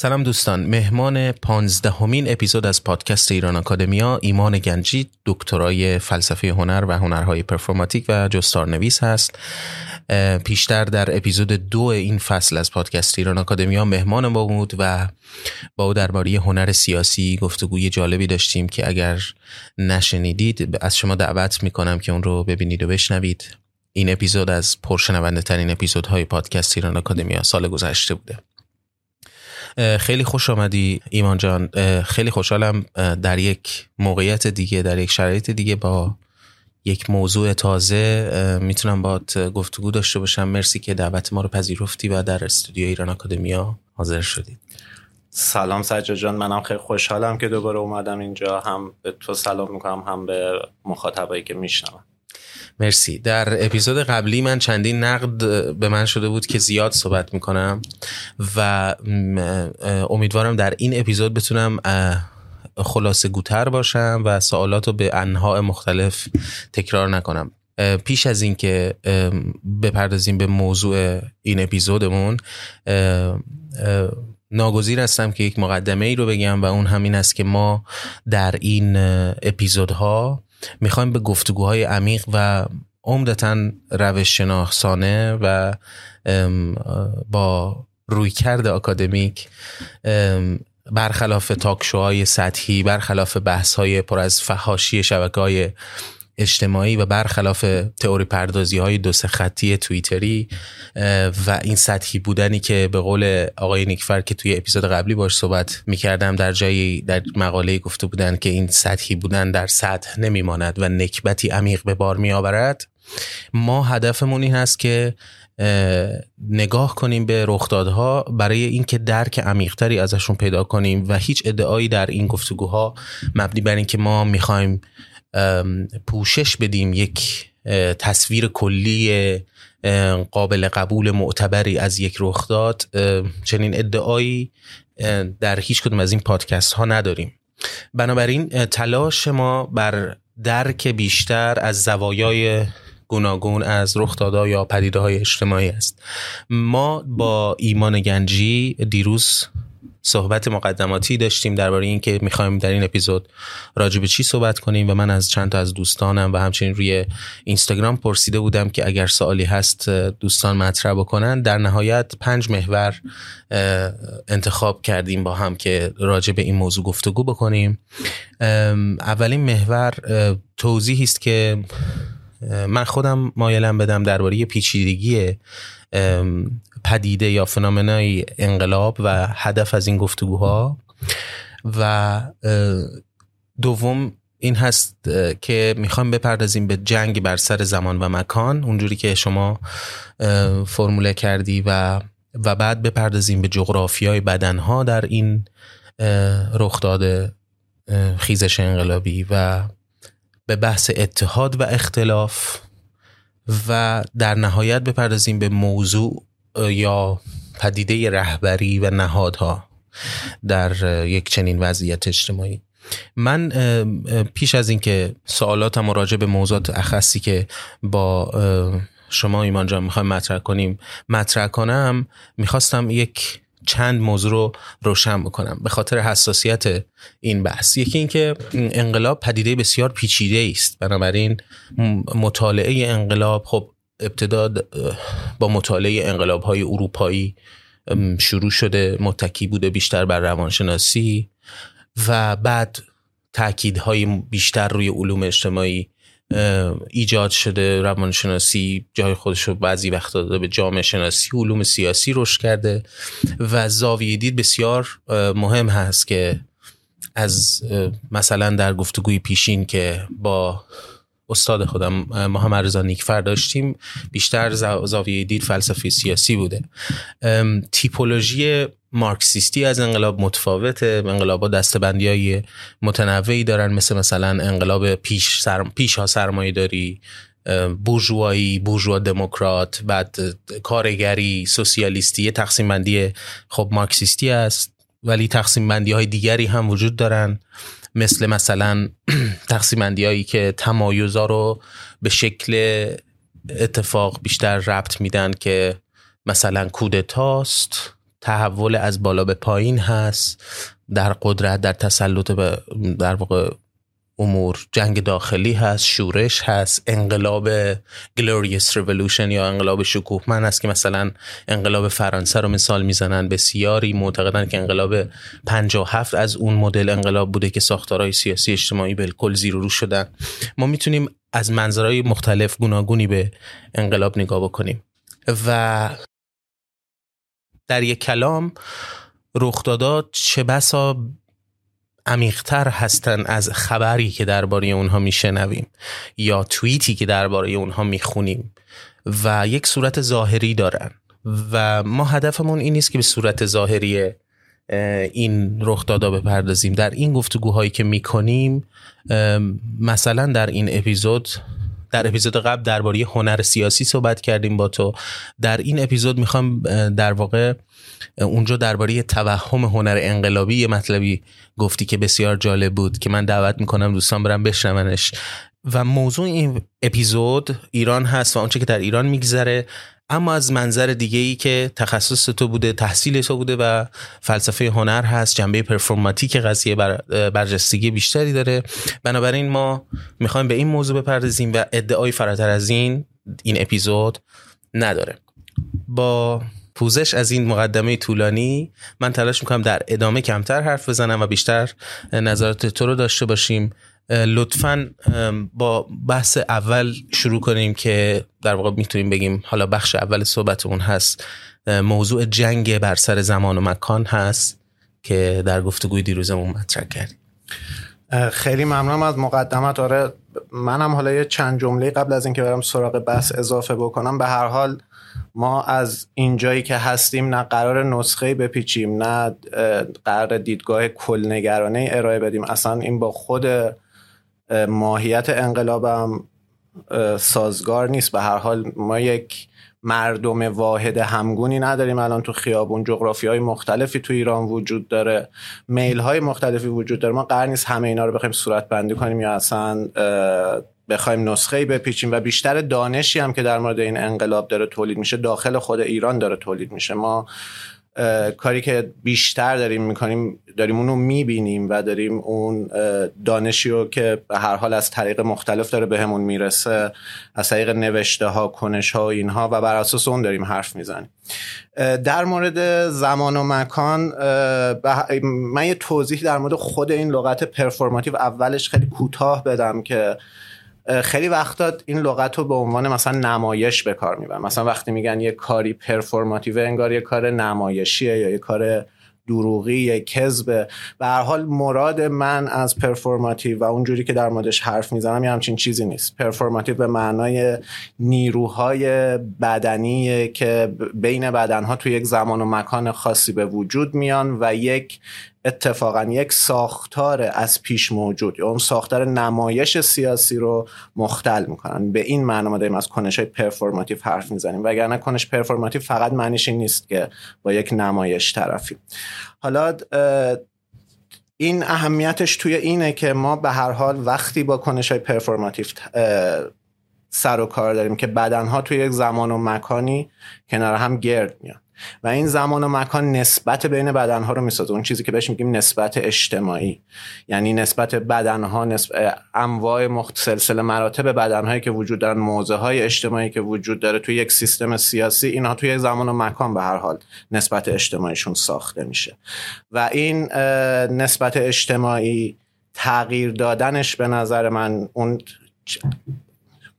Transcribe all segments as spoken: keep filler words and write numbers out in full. سلام دوستان، مهمان پانزدهمین اپیزود از پادکست ایران آکادمیا ایمان گنجی، دکترای فلسفه هنر و هنرهای پرفورماتیک و جستارنویس هست. پیشتر در اپیزود دو این فصل از پادکست ایران آکادمیا مهمان ما بود و با او درباره هنر سیاسی گفتگوی جالبی داشتیم که اگر نشنیدید از شما دعوت میکنم که اون رو ببینید و بشنوید. این اپیزود از پرشنونده ترین اپیزودهای پادکست ایران آکادمیا سال گذشته بوده. خیلی خوش آمدی ایمان جان، خیلی خوشحالم در یک موقعیت دیگه، در یک شرایط دیگه با یک موضوع تازه میتونم باهات گفتگو داشته باشم. مرسی که دعوت ما رو پذیرفتی و در استودیو ایران آکادمیا حاضر شدید. سلام سجا جان، منم خیلی خوشحالم که دوباره اومدم اینجا، هم به تو سلام میکنم هم به مخاطبایی که میشنوم. مرسی. در اپیزود قبلی من چندین نقد به من شده بود که زیاد صحبت میکنم و امیدوارم در این اپیزود بتونم خلاصه گوتر باشم و سوالاتو به انواع مختلف تکرار نکنم. پیش از این که بپردازیم به موضوع این اپیزودمون، ناگزیر هستم که یک مقدمه ای رو بگم و اون همین است که ما در این اپیزودها میخوایم به گفتگوهای عمیق و عمدتاً روش شناسانه و با رویکرد آکادمیک، برخلاف تاکشوهای سطحی، برخلاف بحث‌های پر از فحاشی شبکه‌های اجتماعی و برخلاف تئوری پردازی‌های دو سه خطی توییتری و این سطحی بودنی که به قول آقای نیکفر که توی اپیزود قبلی باش صحبت می‌کردم در جایی در مقاله گفته بودن که این سطحی بودن در سطح نمی‌ماند و نکبتی عمیق به بار می‌آورد. ما هدفمون این هست که نگاه کنیم به رخدادها برای اینکه درک عمیق‌تری ازشون پیدا کنیم و هیچ ادعایی در این گفتگوها مبنی بر اینکه ما می‌خوایم پوشش بدیم یک تصویر کلی قابل قبول معتبری از یک رخداد، چنین ادعایی در هیچ کدوم از این پادکست ها نداریم. بنابراین تلاش ما بر درک بیشتر از زوایای گوناگون از رخدادها یا پدیده‌های اجتماعی است. ما با ایمان گنجی دیروز صحبت مقدماتی داشتیم درباره این که میخوایم در این اپیزود راجع به چی صحبت کنیم و من از چند تا از دوستانم و همچنین روی اینستاگرام پرسیده بودم که اگر سوالی هست دوستان مطرح بکنن. در نهایت پنج محور انتخاب کردیم با هم که راجع به این موضوع گفتگو بکنیم. اولین محور توضیحی است که من خودم مایلم بدم درباره پیچیدگی پدیده یا فنومنای انقلاب و هدف از این گفتگوها، و دوم این هست که میخوام بپردازیم به جنگ بر سر زمان و مکان اونجوری که شما فرموله کردی و و بعد بپردازیم به جغرافیای بدنها در این رخداد خیزش انقلابی و به بحث اتحاد و اختلاف، و در نهایت بپردازیم به موضوع یا پدیده رهبری و نهادها در یک چنین وضعیت اجتماعی. من پیش از این که سوالاتم راجع به موضوعات اخصی که با شما ایمان جان میخوایم مطرح کنیم مطرح کنم، میخواستم یک چند موضوع رو روشن بکنم به خاطر حساسیت این بحث. یکی این که انقلاب پدیده بسیار پیچیده است، بنابراین مطالعه انقلاب خب ابتدا با مطالعه انقلاب‌های اروپایی شروع شده، متکی بوده بیشتر بر روانشناسی و بعد تأکیدهای بیشتر روی علوم اجتماعی ایجاد شده. روانشناسی جای خودش رو بعضی وقتا داده به جامعه شناسی، علوم سیاسی رشد کرده و زاویه دید بسیار مهم هست که از مثلا در گفتگوی پیشین که با استاد خودم محمد رضا نیکفر داشتیم بیشتر زاویه دید فلسفی سیاسی بوده. تیپولوژی مارکسیستی از انقلاب متفاوته، انقلاب‌ها دسته‌بندی‌های متنوعی دارن، مثل مثلا انقلاب پیش سرم... پیش ها سرمایه‌داری، بورژوایی، بورژوا دموکرات، بعد کارگری، سوسیالیستی، تقسیم بندی خب مارکسیستی است، ولی تقسیم بندی های دیگری هم وجود دارن، مثل مثلا تقسیم بندی هایی که تمایزا رو به شکل اتفاق بیشتر ربط میدن که مثلا کودتاست، تحول از بالا به پایین هست، در قدرت، در تسلط، در واقع امور، جنگ داخلی هست، شورش هست، انقلاب Glorious Revolution یا انقلاب شکوهمند هست که مثلا انقلاب فرانسه رو مثال میزنن. بسیاری معتقدن که انقلاب پنجاه و هفت از اون مدل انقلاب بوده که ساختارهای سیاسی اجتماعی بالکل زیر و رو شدن. ما میتونیم از منظرهای مختلف گوناگونی به انقلاب نگاه بکنیم و در یک کلام رخدادها چه بسا عمیق‌تر هستن از خبری که درباره اونها میشنویم یا توییتی که درباره اونها میخونیم و یک صورت ظاهری دارن و ما هدفمون این نیست که به صورت ظاهری این رخدادها بپردازیم. در این گفتگوهایی که میکنیم، مثلا در این اپیزود، در اپیزود قبل درباره هنر سیاسی صحبت کردیم با تو، در این اپیزود میخوام در واقع اونجا درباره توهم هنر انقلابی یه مطلبی گفتی که بسیار جالب بود که من دعوت میکنم دوستان برام بشنونش و موضوع این اپیزود ایران هست و اونچه که در ایران میگذره، اما از منظر دیگه‌ای که تخصص تو بوده، تحصیل تو بوده و فلسفه هنر هست، جنبه پرفورماتیک قضیه بر برجستگی بیشتری داره. بنابراین ما میخوایم به این موضوع بپردازیم و ادعای فراتر از این این اپیزود نداره. با پوزش از این مقدمه طولانی، من تلاش میکنم در ادامه کمتر حرف بزنم و بیشتر نظرات تو رو داشته باشیم. لطفاً با بحث اول شروع کنیم که در واقع میتونیم بگیم حالا بخش اول صحبتمون هست، موضوع جنگ بر سر زمان و مکان هست که در گفتگوی دیروزمون مطرح کردیم. خیلی ممنونم از مقدمت. آره، منم حالا یه چند جمله قبل از اینکه برم سراغ بحث اضافه بکنم. به هر حال ما از اینجایی که هستیم نه قرار نسخه‌ای بپیچیم، نه قرار دیدگاه کلنگرانه ارائه بدیم. اصلا این با خود ماهیت انقلابم سازگار نیست. به هر حال ما یک مردم واحد همگونی نداریم. الان تو خیابون جغرافیای مختلفی تو ایران وجود داره، میل‌های مختلفی وجود داره. ما قرار نیست همه اینا رو بخوایم صورت بندی کنیم یا اصلا بخوایم نسخه‌ای بپیچیم و بیشتر دانشی هم که در مورد این انقلاب داره تولید میشه داخل خود ایران داره تولید میشه. ما کاری که بیشتر داریم میکنیم، داریم اونو میبینیم و داریم اون دانشی رو که به هر حال از طریق مختلف داره به همون میرسه، از طریق نوشته ها، کنش ها و اینها، و بر اساس اون داریم حرف میزنیم. در مورد زمان و مکان، من یه توضیح در مورد خود این لغت پرفورماتیو اولش خیلی کوتاه بدم که خیلی وقتا این لغت رو به عنوان مثلا نمایش به کار میبرن. مثلا وقتی میگن یه کاری پرفورماتیوه، انگار یه کار نمایشیه یا یه کار دروغیه، کذبه. به هر حال مراد من از پرفورماتیو و اونجوری که در موردش حرف میزنم یه همچین چیزی نیست. پرفورماتیو به معنای نیروهای بدنی که بین بدنها توی یک زمان و مکان خاصی به وجود میان و یک اتفاقا یک ساختار از پیش موجود، اون ساختار نمایش سیاسی رو مختل میکنن. به این معنا ما داریم از کنش های پرفورماتیو حرف میزنیم، وگرنه کنش پرفورماتیو فقط معنیش این نیست که با یک نمایش طرفیم. حالا این اهمیتش توی اینه که ما به هر حال وقتی با کنش های پرفورماتیو سر و کار داریم که بدنها توی یک زمان و مکانی کنار هم گرد میان و این زمان و مکان نسبت بین بدنها رو میسازه. اون چیزی که بهش میگیم نسبت اجتماعی، یعنی نسبت بدنها، نسبت انواع مختلف، سلسله مراتب بدنهایی که وجود دارن، موضع های اجتماعی که وجود داره توی یک سیستم سیاسی، اینها توی یک زمان و مکان به هر حال نسبت اجتماعیشون ساخته میشه و این نسبت اجتماعی تغییر دادنش به نظر من اون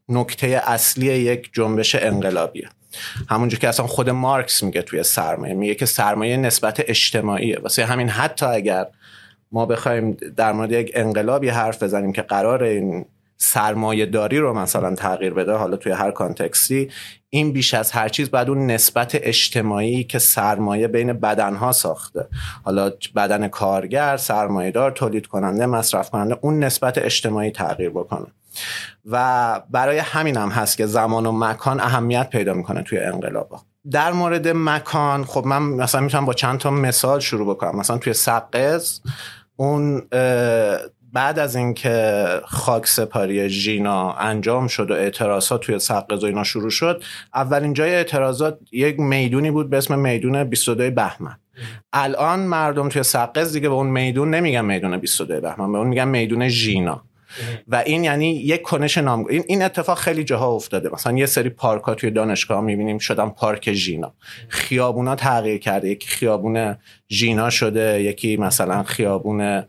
نکته اصلی یک جنبش انقلابیه. همونجور که اصلا خود مارکس میگه توی سرمایه، میگه که سرمایه نسبت اجتماعیه. واسه همین حتی اگر ما بخوایم در مورد یک انقلابی حرف بزنیم که قرار این سرمایه داری رو مثلا تغییر بده، حالا توی هر کانتکستی، این بیش از هر چیز بعد اون نسبت اجتماعی که سرمایه بین بدنها ساخته، حالا بدن کارگر، سرمایه دار، تولید کننده، مصرف کننده، اون نسبت اجتماعی تغییر بکنه. و برای همین هم هست که زمان و مکان اهمیت پیدا میکنه توی انقلابا. در مورد مکان خب من مثلا میتونم با چند تا مثال شروع بکنم. مثلا توی سقز اون بعد از اینکه خاک سپاری ژینا انجام شد و اعتراضات توی سقز و اینا شروع شد، اولین جای اعتراضات یک میدونی بود به اسم میدون بیست و دو بهمن. الان مردم توی سقز دیگه به اون میدون نمیگن میدون بیست و دو بهمن، به اون میگن میدون ژینا. و این یعنی یک کنش نام. این این اتفاق خیلی جاها افتاده. مثلا یه سری پارک‌ها توی دانشگاه‌ها می‌بینیم شدن پارک ژینا. خیابونا تغییر کرده، یکی خیابون ژینا شده، یکی مثلا خیابون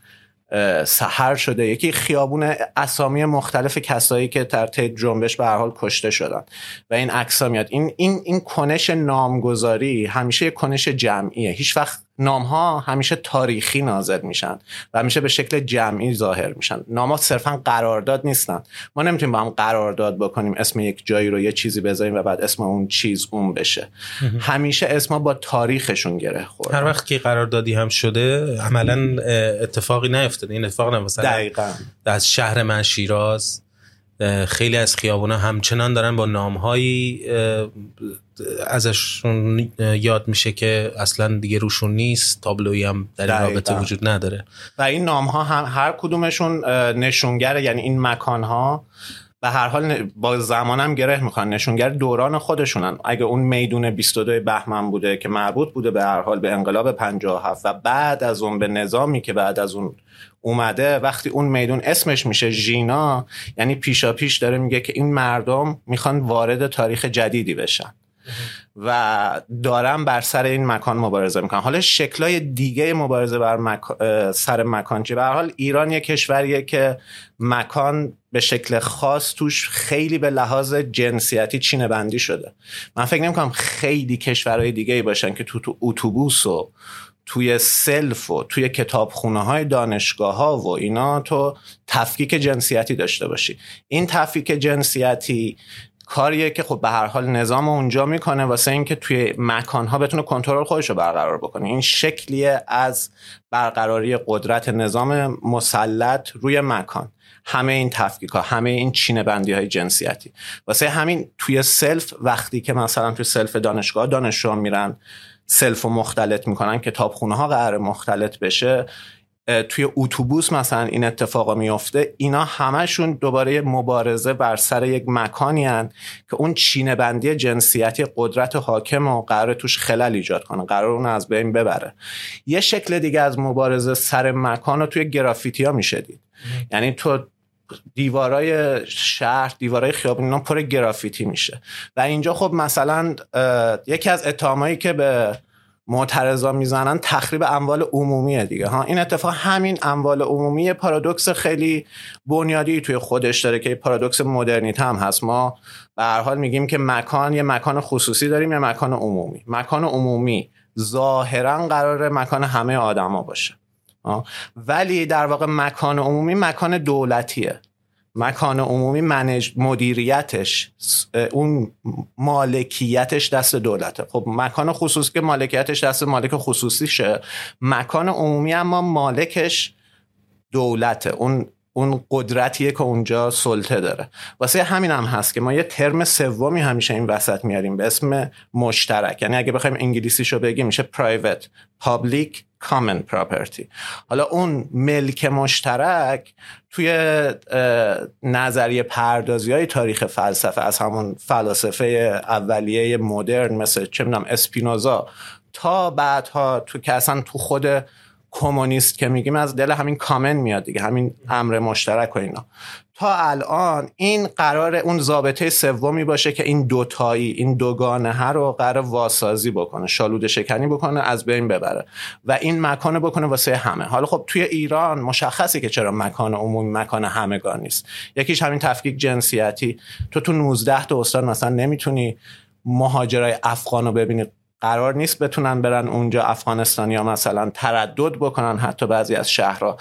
سحر شده، یکی خیابون اسامی مختلف کسایی که در طی جنبش به هر حال کشته شدن و این عکس‌ها میاد. این این این کنش نامگذاری همیشه یک کنش جمعیه. هیچ وقت نام‌ها همیشه تاریخی نازل میشن و همیشه به شکل جمعی ظاهر میشن. نام‌ها صرفاً قرارداد نیستن. ما نمیتونیم با هم قرارداد بکنیم، اسم یک جایی رو یه چیزی بذاریم و بعد اسم اون چیز اون بشه. همیشه اسم‌ها با تاریخشون گره خورده. هر وقت که قراردادی هم شده عملاً اتفاقی نیفتاده. این اتفاق نمی‌افته. دقیقاً. از شهر من شیراز خیلی از خیابونا همچنان دارن با نام‌هایی ازشون یاد میشه که اصلا دیگه روشون نیست، تابلویی هم در این رابطه وجود نداره و این نام‌ها هم هر کدومشون نشونگر، یعنی این مکان‌ها به هر حال با زمانم گره میخوان، نشونگر دوران خودشونن. اگه اون میدون بیست و دو بهمن بوده که مربوط بوده به هر حال به انقلاب پنجاه و هفت و بعد از اون به نظامی که بعد از اون اومده، وقتی اون میدون اسمش میشه ژینا، یعنی پیشا پیش داره میگه که این مردم میخوان وارد تاریخ جدیدی بشن و دارن بر سر این مکان مبارزه میکنن. حالا شکلای دیگه مبارزه بر مک... سر مکان چیه؟ به هر حال ایران یک کشوریه که مکان به شکل خاص توش خیلی به لحاظ جنسیتی چینه بندی شده. من فکر نمیکنم خیلی کشورهای دیگه‌ای باشن که تو تو اتوبوس و توی سلف و توی کتابخونه های دانشگاه ها و اینا تو تفکیک جنسیتی داشته باشی. این تفکیک جنسیتی کاریه که خب به هر حال نظام اونجا میکنه واسه این که توی مکانها بتونه کنترل خودش رو برقرار بکنه. این شکلیه از برقراری قدرت نظام مسلط روی مکان. همه این تفکیک ها، همه این چینه بندی های جنسیتی. واسه همین توی سلف وقتی که مثلا توی سلف دانشگاه دانشجوها میرن سلفو مختلط میکنن، کتابخونه ها قرار مختلط بشه، توی اتوبوس مثلا این اتفاقا میفته، اینا همشون دوباره مبارزه بر سر یک مکانی ان که اون چینه بندی جنسیتی قدرت حاکم و قرار توش خلل ایجاد کنه، قرار اون از بین ببره. یه شکل دیگه از مبارزه سر مکان رو توی گرافیتی ها میشه دید. یعنی تو دیوارای شهر، دیوارای خیابون اینا پر گرافیتی میشه و اینجا خب مثلا یکی از اتهامایی که به معترضا میزنن تخریب اموال عمومیه دیگه ها. این اتفاق همین اموال عمومی پارادوکس خیلی بنیادی توی خودش داره که پارادوکس مدرنیته هم هست. ما به هر حال میگیم که مکان یه مکان خصوصی داریم یا مکان عمومی. مکان عمومی ظاهرا قراره مکان همه آدما باشه آه. ولی در واقع مکان عمومی مکان دولتیه. مکان عمومی منج... مدیریتش اون مالکیتش دست دولته. خب مکان خصوصی که مالکیتش دست مالک خصوصیشه، مکان عمومی اما مالکش دولته، اون اون قدرتیه که اونجا سلطه داره. واسه همین هم هست که ما یه ترم سومی همیشه این وسط میاریم به اسم مشترک. یعنی اگه بخوایم انگلیسیشو بگیم میشه private public common property. حالا اون ملک مشترک توی نظریه پردازی‌های تاریخ فلسفه از همون فلاسفه اولیه مدرن مثل چه می‌دونم اسپینوزا تا بعدها تو که اصلا تو خود کمونیست که میگیم از دل همین کامن میاد دیگه، همین امر مشترک و اینا، تا الان این قرار اون ضابطه سومی باشه که این دوتایی، این دوگانه ها رو قرار واسازی بکنه، شالوده شکنی بکنه، از بین ببره و این مکانه بکنه واسه همه. حالا خب توی ایران مشخصه که چرا مکان عمومی مکان همگان نیست. یکیش همین تفکیک جنسیتی. تو تو نوزده تا استان مثلا نمیتونی مهاجرای افغان رو ببینی، قرار نیست بتونن برن اونجا افغانستانی ها مثلا تردد بکنن حتی بعضی از شهرها.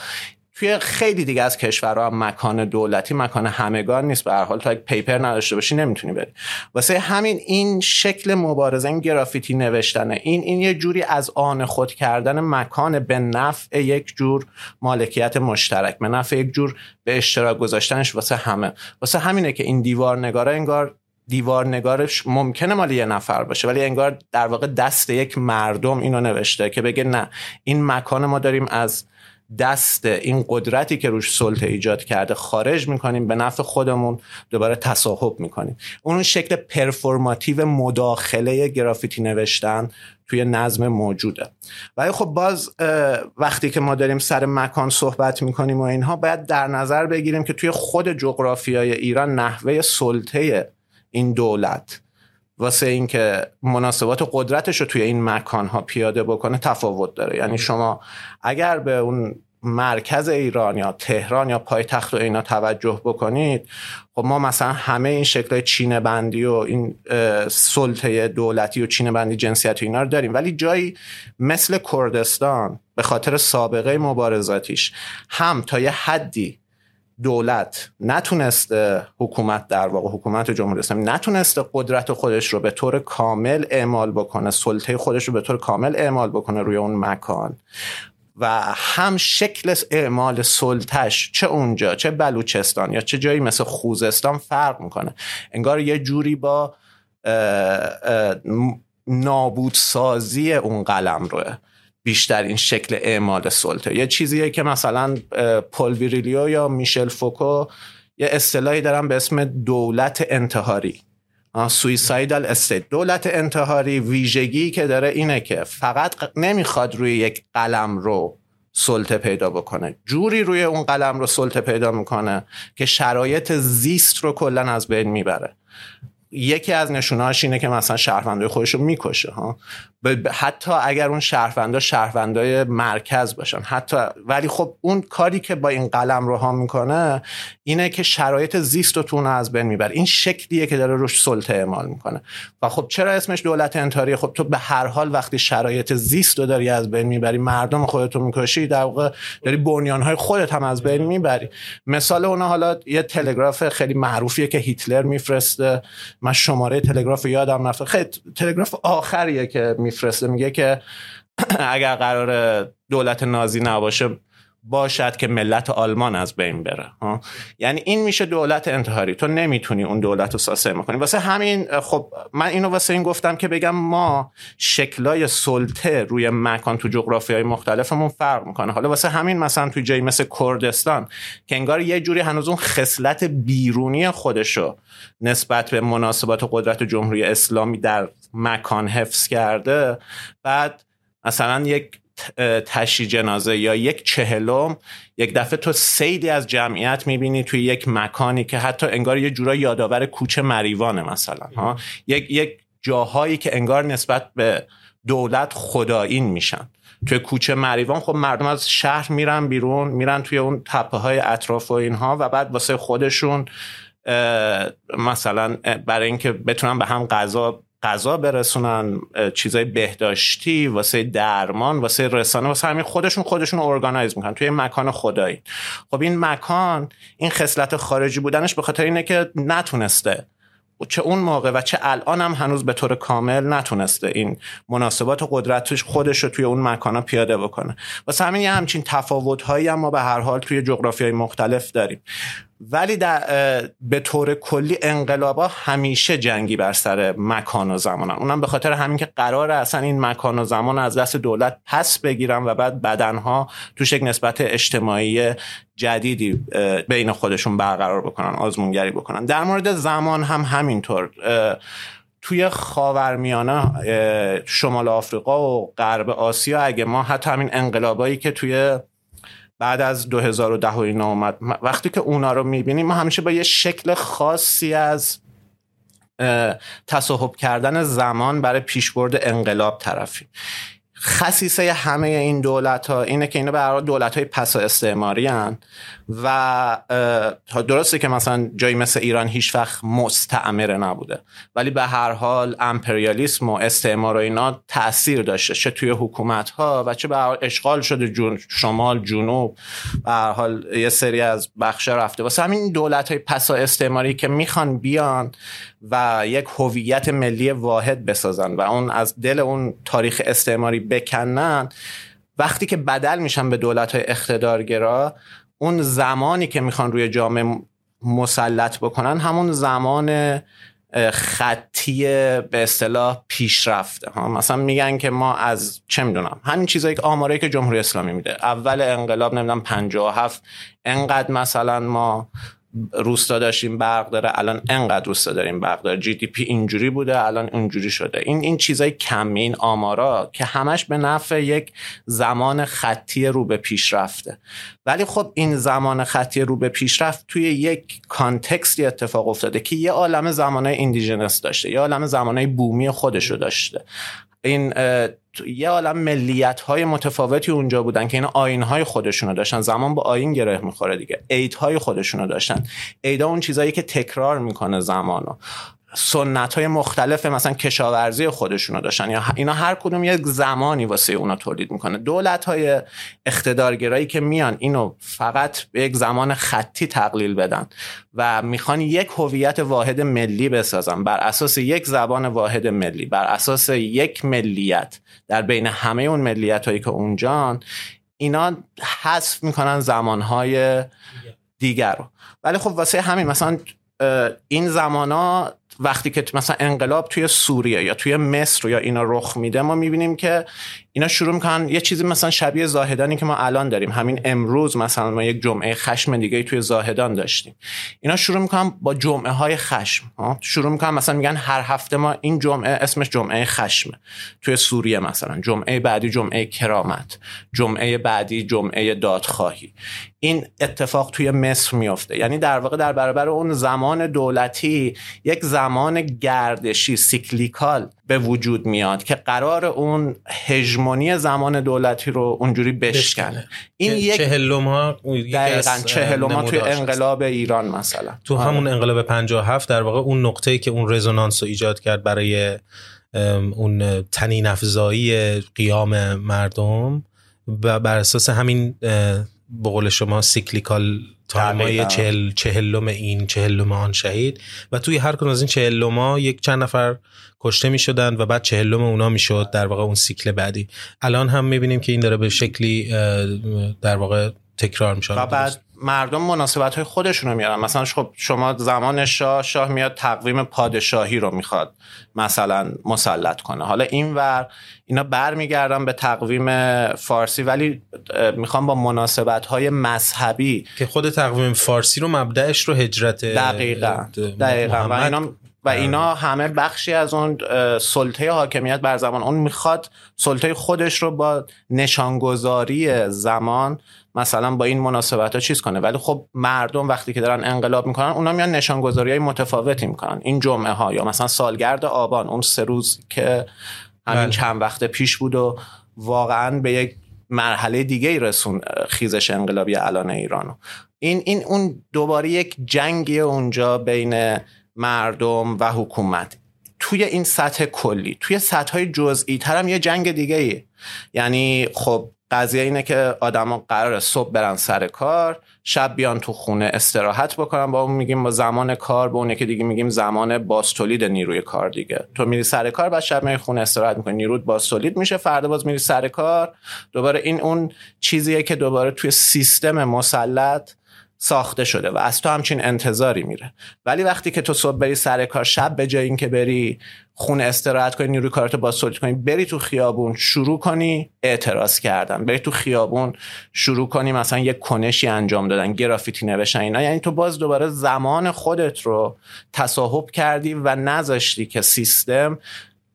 توی خیلی دیگه از کشورها مکان دولتی مکان همگان نیست، به هر حال تا یک پیپر نداشته باشی نمیتونی بری. واسه همین این شکل مبارزه، این گرافیتی نوشتنه، این این یه جوری از آن خود کردن مکان به نفع یک جور مالکیت مشترک، به نفع یک جور به اشتراک گذاشتنش واسه همه. واسه همینه که این دیوار نگارا انگار دیوار نگارش ممکنه مال یه نفر باشه، ولی انگار در واقع دست یک مردم اینو نوشته که بگه نه، این مکان ما داریم از دست این قدرتی که روش سلطه ایجاد کرده خارج میکنیم، به نفع خودمون دوباره تصاحب میکنیم. اون شکل پرفورماتیو مداخله گرافیتی نوشتن توی نظم موجوده. ولی خب باز وقتی که ما داریم سر مکان صحبت میکنیم و اینها، باید در نظر بگیریم که توی خود جغرافیای ایران نحوه سلطه این دولت واسه این که مناسبات قدرتش رو توی این مکان‌ها پیاده بکنه تفاوت داره. یعنی شما اگر به اون مرکز ایران یا تهران یا پایتخت و اینا توجه بکنید، خب ما مثلا همه این شکل‌های چینه بندی و این سلطه دولتی و چینه بندی جنسیتی اینا رو داریم، ولی جایی مثل کردستان به خاطر سابقه مبارزاتیش هم تا یه حدی دولت نتونسته، حکومت در واقع حکومت جمهوری اسلامی نتونسته قدرت خودش رو به طور کامل اعمال بکنه، سلطه خودش رو به طور کامل اعمال بکنه روی اون مکان، و هم شکل اعمال سلطه‌اش چه اونجا چه بلوچستان یا چه جایی مثل خوزستان فرق میکنه. انگار یه جوری با نابودسازی اون قلم روه بیشتر این شکل اعمال سلطه. یه چیزیه که مثلا پل ویریلیو یا میشل فوکو یه اصطلاحی دارن به اسم دولت انتحاری، سویسایدال استیت. دولت انتحاری ویژگی که داره اینه که فقط نمیخواد روی یک قلم رو سلطه پیدا بکنه، جوری روی اون قلم رو سلطه پیدا میکنه که شرایط زیست رو کلن از بین میبره. یکی از نشونهاش اینه که مثلا شهروندای خودشو میکشه ها، حتی اگر اون شهروندا شهروندای مرکز باشن حتی، ولی خب اون کاری که با این قلم روها میکنه اینه که شرایط زیست رو تون از بین میبره. این شکلیه که داره روش سلطه اعمال میکنه. و خب چرا اسمش دولت انتحاری؟ خب تو به هر حال وقتی شرایط زیست رو داری از بین میبری، مردم خودت رو میکشی، در واقع داری بنیانهای خودت هم از بین میبری. مثال اون حالا یه تلگراف خیلی معروفیه که هیتلر میفرسته، من شماره تلگراف یادم رفته، خیلی تلگراف آخریه که میفرسته، میگه که اگر قرار دولت نازی نباشه باشد که ملت آلمان از بین بره. ها؟ یعنی این میشه دولت انتحاری، تو نمیتونی اون دولت رو ساسه میکنی. واسه همین خب من اینو واسه این گفتم که بگم ما شکلای سلطه روی مکان تو جغرافیای مختلفمون فرق میکنه. حالا واسه همین مثلا توی جایی مثل کردستان که انگار یه جوری هنوز اون خصلت بیرونی خودشو نسبت به مناسبات قدرت جمهوری اسلامی در مکان حفظ کرده، بعد مثلا یک تشییع جنازه یا یک چهلم یک دفعه تو سیلی از جمعیت میبینی توی یک مکانی که حتی انگار یه جورای یادآور کوچه مریوانه مثلا ها. یک یک جاهایی که انگار نسبت به دولت خدایین میشن. توی کوچه مریوان خب مردم از شهر میرن بیرون، میرن توی اون تپه های اطراف و اینها، و بعد واسه خودشون مثلا برای اینکه بتونن به هم غذا غذا برسونن، چیزای بهداشتی، واسه درمان، واسه رسانه، واسه همین خودشون خودشون ارگانایز میکنن توی مکان خدایی. خب این مکان این خصلت خارجی بودنش به خاطر اینه که نتونسته، چه اون موقع و چه الان هم هنوز به طور کامل نتونسته این مناسبات و قدرتش خودش رو توی اون مکانا پیاده بکنه. واسه همین یه همچین تفاوت‌هایی هم ما به هر حال توی جغرافیای مختلف داریم. ولی در به طور کلی انقلابا همیشه جنگی بر سر مکان و زمانن، اونم به خاطر همین که قراره اصلا این مکان و زمان از دست دولت پس بگیرن و بعد بدنها توش یک نسبت اجتماعی جدیدی بین خودشون برقرار بکنن، آزمونگری بکنن. در مورد زمان هم همینطور، توی خاورمیانه، شمال آفریقا و غرب آسیا اگه ما حتی همین انقلابایی که توی بعد از دو هزار و ده اینا اومد، وقتی که اونا رو میبینیم ما همیشه با یه شکل خاصی از تصاحب کردن زمان برای پیشبرد انقلاب طرفیم. خصیصه همه این دولت‌ها اینه که اینا به هر حال دولت‌های پسا استعماری هن و درسته که مثلا جایی مثل ایران هیچ وقت مستعمره نبوده، ولی به هر حال امپریالیسم و استعمار و اینا تأثیر داشته، چه توی حکومت‌ها و چه به هر حال اشغال شده جون شمال جنوب، به هر حال یه سری از بخشا رفته. واسه همین دولت‌های پسا استعماری که میخوان بیان و یک هویت ملی واحد بسازن و اون از دل اون تاریخ استعماری بکنن، وقتی که بدل میشن به دولت‌های اقتدارگرا، اون زمانی که میخوان روی جامعه مسلط بکنن همون زمان خطی به اصطلاح پیشرفته ها. مثلا میگن که ما از چه میدونم همین چیزایی که آمارایی که جمهوری اسلامی میده اول انقلاب نمیدونم پنجاه و هفت انقدر مثلا ما روستا داشتیم برق داره، الان انقدر روستا داریم برق داره، جی دی پی اینجوری بوده الان اونجوری شده. این این چیزای کمی، این آمارا که همش به نفع یک زمان خطی رو به پیش رفته. ولی خب این زمان خطی رو به پیش رفت توی یک کانتکستی اتفاق افتاده که یه عالمه زمانای ایندیژنس داشته، یه عالمه زمانای بومی خودشو داشته، این یه عالم ملیت‌های متفاوتی اونجا بودن که اینا آیین‌های خودشونو داشتن، زمان با آیین گره می‌خوره دیگه، عیدهای خودشونو داشتن، عیدها اون چیزایی که تکرار می‌کنه زمانو، سنت‌های مختلف مثلا کشاورزی خودشونو داشتن، یا اینا هر کدوم یک زمانی واسه اونا تولید می‌کنه. دولت‌های اقتدارگرایی که میان اینو فقط به یک زمان خطی تقلیل بدن و میخوان یک هویت واحد ملی بسازن بر اساس یک زبان واحد ملی، بر اساس یک ملیت در بین همه اون ملیت‌هایی که اونجان، اینا حذف می‌کنن زمان‌های دیگر رو. ولی خب واسه همین مثلا این زمانا وقتی که مثلا انقلاب توی سوریه یا توی مصر یا اینا رخ میده، ما میبینیم که اینا شروع میکنن یه چیزی مثلا شبیه زاهدانی که ما الان داریم، همین امروز مثلا ما یک جمعه خشم دیگه توی زاهدان داشتیم، اینا شروع میکنن با جمعه های خشم ها. شروع میکنن مثلا میگن هر هفته ما این جمعه اسمش جمعه خشمه، توی سوریه مثلا جمعه بعدی جمعه کرامت، جمعه بعدی جمعه دادخواهی. این اتفاق توی مصر میفته، یعنی در واقع در برابر اون زمان دولتی یک زمان گردشی سیکلیکال به وجود میاد که قرار اون هژمونی زمان دولتی رو اونجوری بشکنه. این یک چهلوم‌ها دقیقاً چهلوم‌ها توی انقلاب ایران مثلا تو همون انقلاب پنجاه و هفت در واقع اون نقطه‌ای که اون رزونانس رو ایجاد کرد برای اون طنین افزایی قیام مردم و بر اساس همین به قول شما سیکلیکال تایمای چهل چهلم این چهلم آن شهید و توی هر کدوم از این چهلم‌ها یک چند نفر کشته می‌شدن و بعد چهلم اونا می‌شد در واقع اون سیکل بعدی. الان هم می‌بینیم که این داره به شکلی در واقع تکرار میشه و بعد مردم مناسبت‌های خودشونو میارن. مثلا خب شما زمان شاه، شاه میاد تقویم پادشاهی رو میخواد مثلا مسلط کنه، حالا اینور اینا برمیگردن به تقویم فارسی ولی میخوان با مناسبت‌های مذهبی که خود تقویم فارسی رو مبدأش رو هجرت دقیقاً دقیقاً و اینا و اینا همه بخشی از اون سلطه حاکمیت بر زمان، اون میخواد سلطه خودش رو با نشانگذاری زمان مثلا با این مناسبت ها چیز کنه. ولی خب مردم وقتی که دارن انقلاب میکنن اونا میان نشانگذاری های متفاوتی میکنن. این جمعه ها یا مثلا سالگرد آبان، اون سه روز که همین چند وقت پیش بود و واقعا به یک مرحله دیگه رسون خیزش انقلابی الان ایرانو، این این اون دوباره یک جنگی اونجا بین مردم و حکومت. توی این سطح کلی، توی سطح‌های جزئی تر هم یه جنگ دیگه‌ایه. یعنی خب قضیه اینه که آدما قراره صبح برن سر کار، شب بیان تو خونه استراحت بکنن، با اون میگیم با زمان کار، با اون که دیگه میگیم زمان بازتولید نیروی کار دیگه. تو میری سر کار، بعد شب میای خونه استراحت میکنی، نیروت بازتولید میشه، فردا باز میری سر کار. دوباره این اون چیزیه که دوباره توی سیستم مسلط ساخته شده و از تو همچین انتظاری میره. ولی وقتی که تو صبح بری سر کار، شب به جای این که بری خونه استراحت کنی، نیروی کارتو بازتولید کنی، بری تو خیابون شروع کنی اعتراض کردن، بری تو خیابون شروع کنی مثلا یک کنشی انجام دادن، گرافیتی نوشتن اینا، یعنی تو باز دوباره زمان خودت رو تصاحب کردی و نذاشتی که سیستم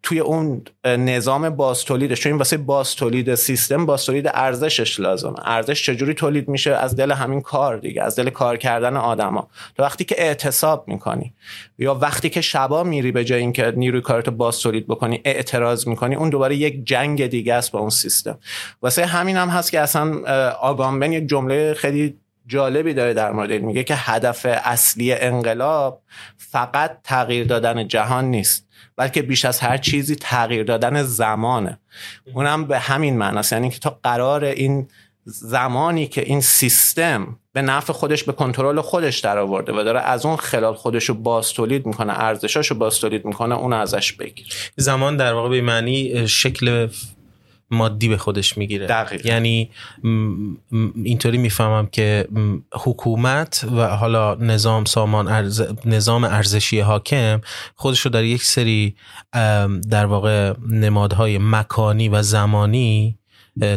توی اون نظام بازتولیدش، چون این واسه بازتولید سیستم، بازتولید ارزشش لازمه. ارزش چجوری تولید میشه؟ از دل همین کار دیگه، از دل کار کردن آدما. تو وقتی که اعتصاب میکنی یا وقتی که شبا میری به جای اینکه نیروی کارتو بازتولید بکنی اعتراض میکنی، اون دوباره یک جنگ دیگه است با اون سیستم. واسه همین هم هست که اصلا آگامبن یک جمله خیلی جالبی داره در مورد این، میگه که هدف اصلی انقلاب فقط تغییر دادن جهان نیست، بلکه بیش از هر چیزی تغییر دادن زمانه. اونم به همین معناست، یعنی که تا قرار این زمانی که این سیستم به نفع خودش به کنترل خودش در آورده و داره از اون خلال خودشو بازتولید میکنه، ارزشاشو بازتولید میکنه، اون ازش بگیر. زمان در واقع به معنی شکل مادی به خودش میگیره. دقیقا. یعنی اینطوری میفهمم که حکومت و حالا نظام سامان ارز... نظام ارزشی حاکم خودش رو در یک سری در واقع نمادهای مکانی و زمانی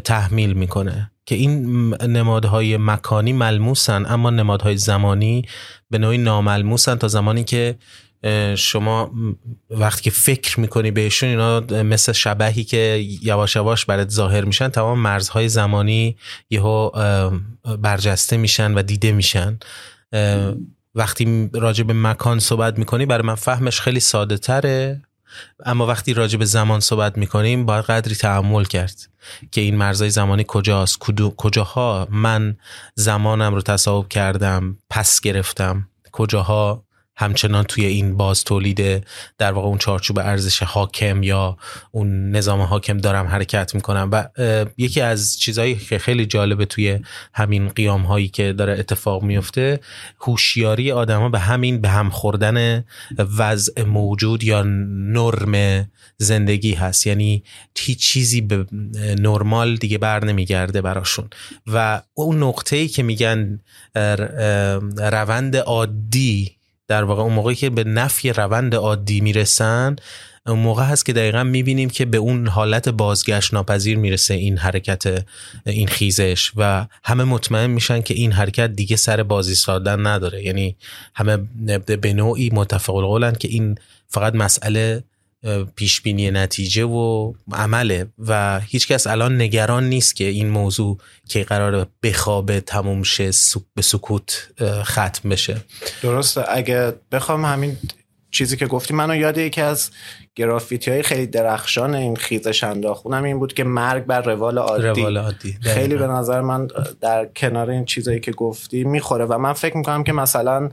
تحمیل میکنه که این نمادهای مکانی ملموسن، اما نمادهای زمانی به نوعی ناملموسن تا زمانی که شما وقتی که فکر میکنی بهشون، اینا مثل شبحی که یواش یواش برات ظاهر میشن، تمام مرزهای زمانی یهو برجسته میشن و دیده میشن. وقتی راجع به مکان صحبت میکنی برای من فهمش خیلی ساده تره، اما وقتی راجع به زمان صحبت میکنیم باید قدری تأمل کرد که این مرزهای زمانی کجاست، کجاها من زمانم رو تصاحب کردم، پس گرفتم، کجاها همچنان توی این باز تولید در واقع اون چارچوب ارزش حاکم یا اون نظام حاکم دارم حرکت میکنم. و یکی از چیزایی که خیلی جالبه توی همین قیام هایی که داره اتفاق میفته، هوشیاری آدما به همین به هم خوردن وضع موجود یا نرم زندگی هست. یعنی هیچ چیزی به نرمال دیگه بر نمیگرده براشون و اون نقطه‌ای که میگن روند عادی، در واقع اون موقعی که به نفی روند عادی میرسن، اون موقع هست که دقیقا میبینیم که به اون حالت بازگشت ناپذیر میرسه این حرکت، این خیزش، و همه مطمئن میشن که این حرکت دیگه سر بازی سادن نداره. یعنی همه به نوعی متفق القولن که این فقط مسئله پیشبینی نتیجه و عمله و هیچکس الان نگران نیست که این موضوع که قراره بخوابه تموم شه، به سکوت ختم بشه. درسته. اگه بخوام همین چیزی که گفتی منو یاد یکی از گرافیتی های خیلی درخشان این خیزش انداختونم این بود که مرگ بر روال عادی, روال عادی. خیلی به نظر من در کنار این چیزایی که گفتی میخوره و من فکر میکنم که مثلا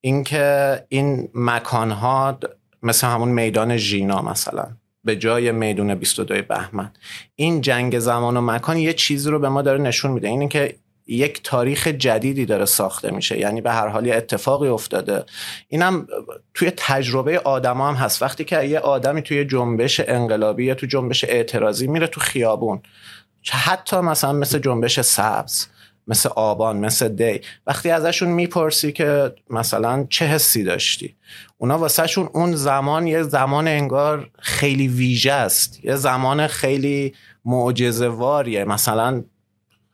این که این مکانها مثل همون میدان ژینا مثلا به جای میدون بیست و دو بهمن، این جنگ زمان و مکان یه چیز رو به ما داره نشون میده، اینه که یک تاریخ جدیدی داره ساخته میشه، یعنی به هر حال یه اتفاقی افتاده. اینم توی تجربه آدما هم هست، وقتی که یه آدمی توی جنبش انقلابی یا توی جنبش اعتراضی میره تو خیابون، حتی مثلا مثل جنبش سبز، مثل آبان، مثل دی، وقتی ازشون میپرسی که مثلا چه حسی داشتی، اونا واسه شون اون زمان یه زمان انگار خیلی ویژه است، یه زمان خیلی معجزه‌واریه. مثلا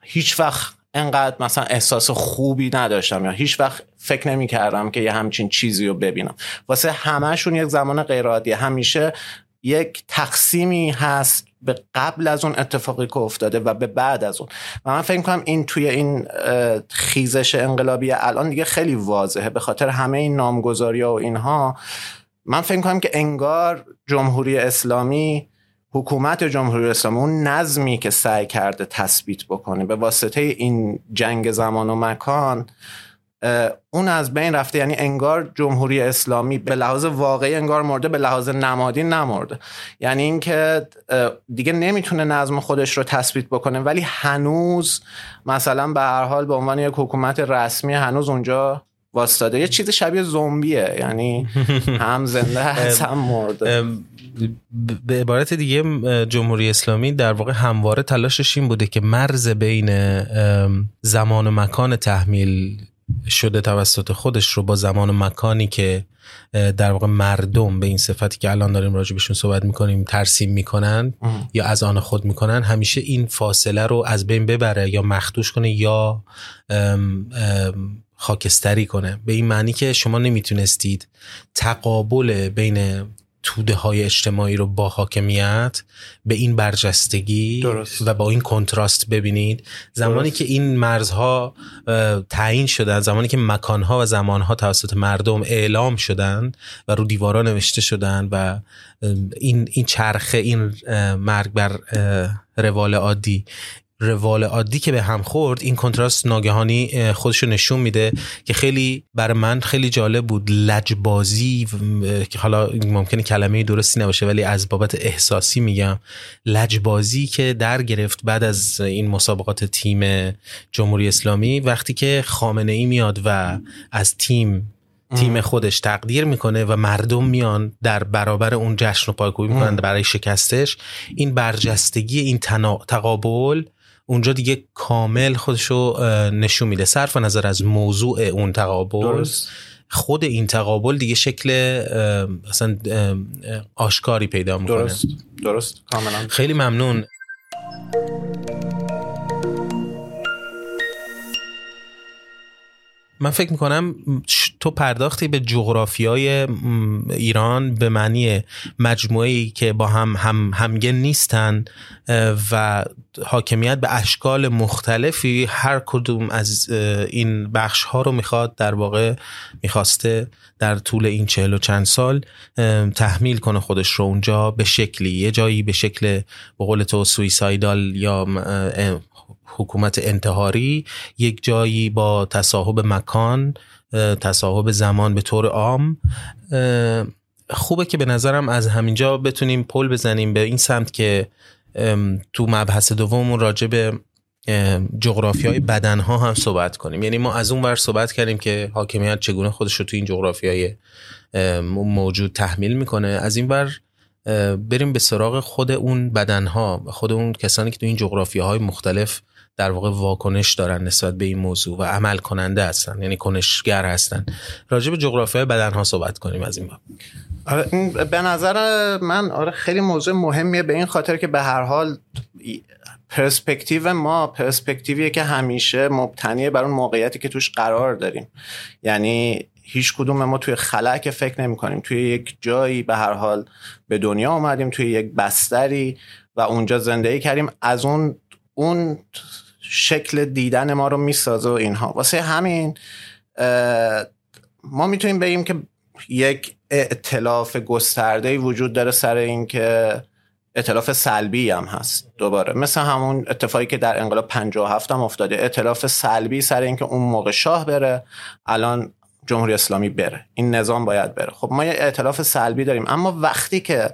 هیچ وقت انقدر مثلا احساس خوبی نداشتم یا هیچ وقت فکر نمی کردم که یه همچین چیزی رو ببینم. واسه همهشون یک زمان غیر عادیه. همیشه یک تقسیمی هست به قبل از اون اتفاقی که افتاده و به بعد از اون. و من فکر می‌کنم این توی این خیزش انقلابی الان دیگه خیلی واضحه، به خاطر همه این نامگذاری‌ها و اینها. من فکر می‌کنم که انگار جمهوری اسلامی، حکومت جمهوری اسلامی، اون نظمی که سعی کرده تثبیت بکنه به واسطه این جنگ زمان و مکان، اون از بین رفته. یعنی انگار جمهوری اسلامی به لحاظ واقعی انگار مرده، به لحاظ نمادی نمرده. یعنی این که دیگه نمیتونه نظم خودش رو تثبیت بکنه، ولی هنوز مثلا به هر حال به عنوان یک حکومت رسمی هنوز اونجا واسطاده. یه چیز شبیه زومبیه، یعنی هم زنده هست هم مرده. به عبارت دیگه جمهوری اسلامی در واقع همواره تلاشش این بوده که مرز بین زمان و مکان تحمیل شده توسط خودش رو با زمان و مکانی که در واقع مردم به این صفتی که الان داریم راجبشون صحبت میکنیم ترسیم میکنن ام. یا از آن خود میکنن، همیشه این فاصله رو از بین ببره یا مخدوش کنه یا ام ام خاکستری کنه. به این معنی که شما نمیتونستید تقابل بین توده های اجتماعی رو با حاکمیت به این برجستگی درست. و با این کنتراست ببینید. زمانی درست. که این مرزها تعیین شدن، زمانی که مکانها و زمانها توسط مردم اعلام شدن و رو دیوارا نوشته شدن و این این چرخه، این مرگ بر روال عادی روال عادی که به هم خورد، این کنتراست ناگهانی خودشو نشون میده که خیلی برای من خیلی جالب بود. لجبازی، که حالا ممکنه کلمه درستی نباشه ولی از بابت احساسی میگم، لجبازی که در گرفت بعد از این مسابقات تیم جمهوری اسلامی، وقتی که خامنه ای میاد و از تیم تیم خودش تقدیر میکنه و مردم میان در برابر اون جشن و پایکوبی میکنن برای شکستش. این برجستگی، این تنا... تقابل اونجا دیگه کامل خودشو نشون میده، صرف نظر از موضوع اون تقابل درست. خود این تقابل دیگه شکل اصلا آشکاری پیدا میکنه. درست درست کاملا. خیلی ممنون. من فکر میکنم تو پرداختی به جغرافیای ایران به معنی مجموعه‌ای که با هم, هم همگن نیستن و حاکمیت به اشکال مختلفی هر کدوم از این بخش ها رو میخواد در واقع میخواسته در طول این چهل و چند سال تحمیل کنه خودش رو اونجا به شکلی، یه جایی به شکل به قول تو سویسایدال یا حکومت انتحاری، یک جایی با تصاحب مکان، تصاحب زمان به طور عام. خوبه که به نظرم از همینجا بتونیم پل بزنیم به این سمت که تو مبحث دوممون راجع به جغرافیای بدنها هم صحبت کنیم. یعنی ما از اون ور صحبت کردیم که حاکمیت چگونه خودش رو تو این جغرافیای موجود تحمیل میکنه، از این ور بریم به سراغ خود اون بدنها، خود اون کسانی که تو این جغرافیاهای مختلف در واقع واکنش دارن نسبت به این موضوع و عمل کننده هستن، یعنی کنشگر هستن. راجع به جغرافیای بدنها صحبت کنیم از این باب. آره به نظر من آره خیلی موضوع مهمیه، به این خاطر که به هر حال پرسپکتیو ما پرسپکتیویه که همیشه مبتنیه بر اون موقعیتی که توش قرار داریم. یعنی هیچ کدوم ما توی خلأ فکر نمی کنیم، توی یک جایی به هر حال به دنیا آمدیم، توی یک بستری و اونجا زندگی کردیم، از اون اون شکل دیدن ما رو میسازه و اینها. واسه همین ما میتونیم بگیم که یک ائتلاف گسترده‌ای وجود داره سر این که ائتلاف سلبی هم هست. دوباره مثل همون اتفاقی که در انقلاب پنجاه و هفت هم افتاده، ائتلاف سلبی سر این که اون موقع شاه بره، الان جمهوری اسلامی بره، این نظام باید بره. خب ما یه ائتلاف سلبی داریم، اما وقتی که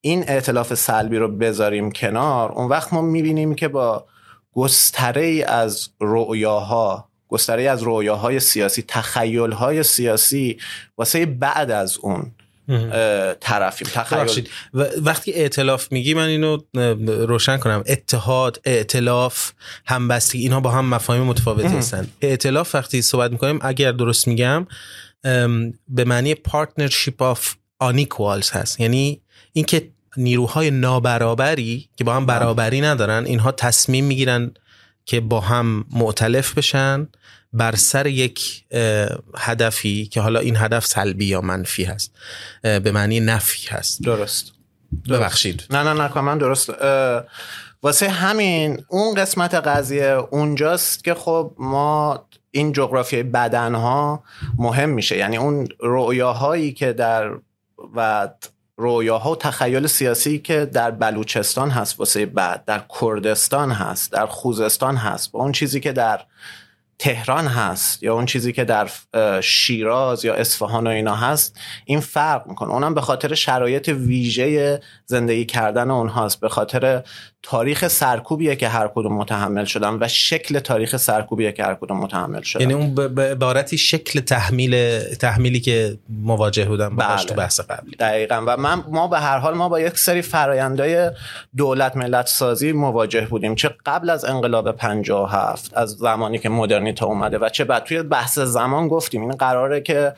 این ائتلاف سلبی رو بذاریم کنار، اون وقت ما میبینیم که با گستره‌ای از رؤیاها، گستره‌ای از رؤیاهای سیاسی، تخیل‌های سیاسی واسه بعد از اون طرفیم. تخیل و وقتی ائتلاف میگی، من اینو روشن کنم، اتحاد، ائتلاف، همبستگی، اینا با هم مفاهیم متفاوتی هستن. ائتلاف وقتی صحبت میکنیم، اگر درست میگم، به معنی پارتنرشیپ آف آنیکوالز هست، یعنی اینکه نیروهای نابرابری که با هم برابری ندارن، اینها تصمیم میگیرن که با هم مؤتلف بشن بر سر یک هدفی که حالا این هدف سلبی یا منفی هست، به معنی نفی هست. درست, درست. ببخشید نه نه نه من درست. واسه همین اون قسمت قضیه اونجاست که خب ما این جغرافیای بدنها مهم میشه. یعنی اون رؤیاهایی که در و رویاها و تخیل سیاسی که در بلوچستان هست واسه بعد، در کردستان هست، در خوزستان هست، با اون چیزی که در تهران هست یا اون چیزی که در شیراز یا اصفهان و اینا هست، این فرق میکنه. اونم به خاطر شرایط ویژه زندگی کردن اونهاست، به خاطر تاریخ سرکوبیه که هر کدوم متحمل شدن و شکل تاریخ سرکوبیه که هر کدوم متحمل شدن. یعنی اون به عبارتی شکل تحمیل تحمیلی که مواجه بودن باش تو بحث قبلی. دقیقاً. و من ما به هر حال ما با یک سری فرآیندهای دولت ملت سازی مواجه بودیم، چه قبل از انقلاب پنجاه و هفت، از زمانی که مدرنیته اومده، و چه بعد. توی بحث زمان گفتیم این قراره که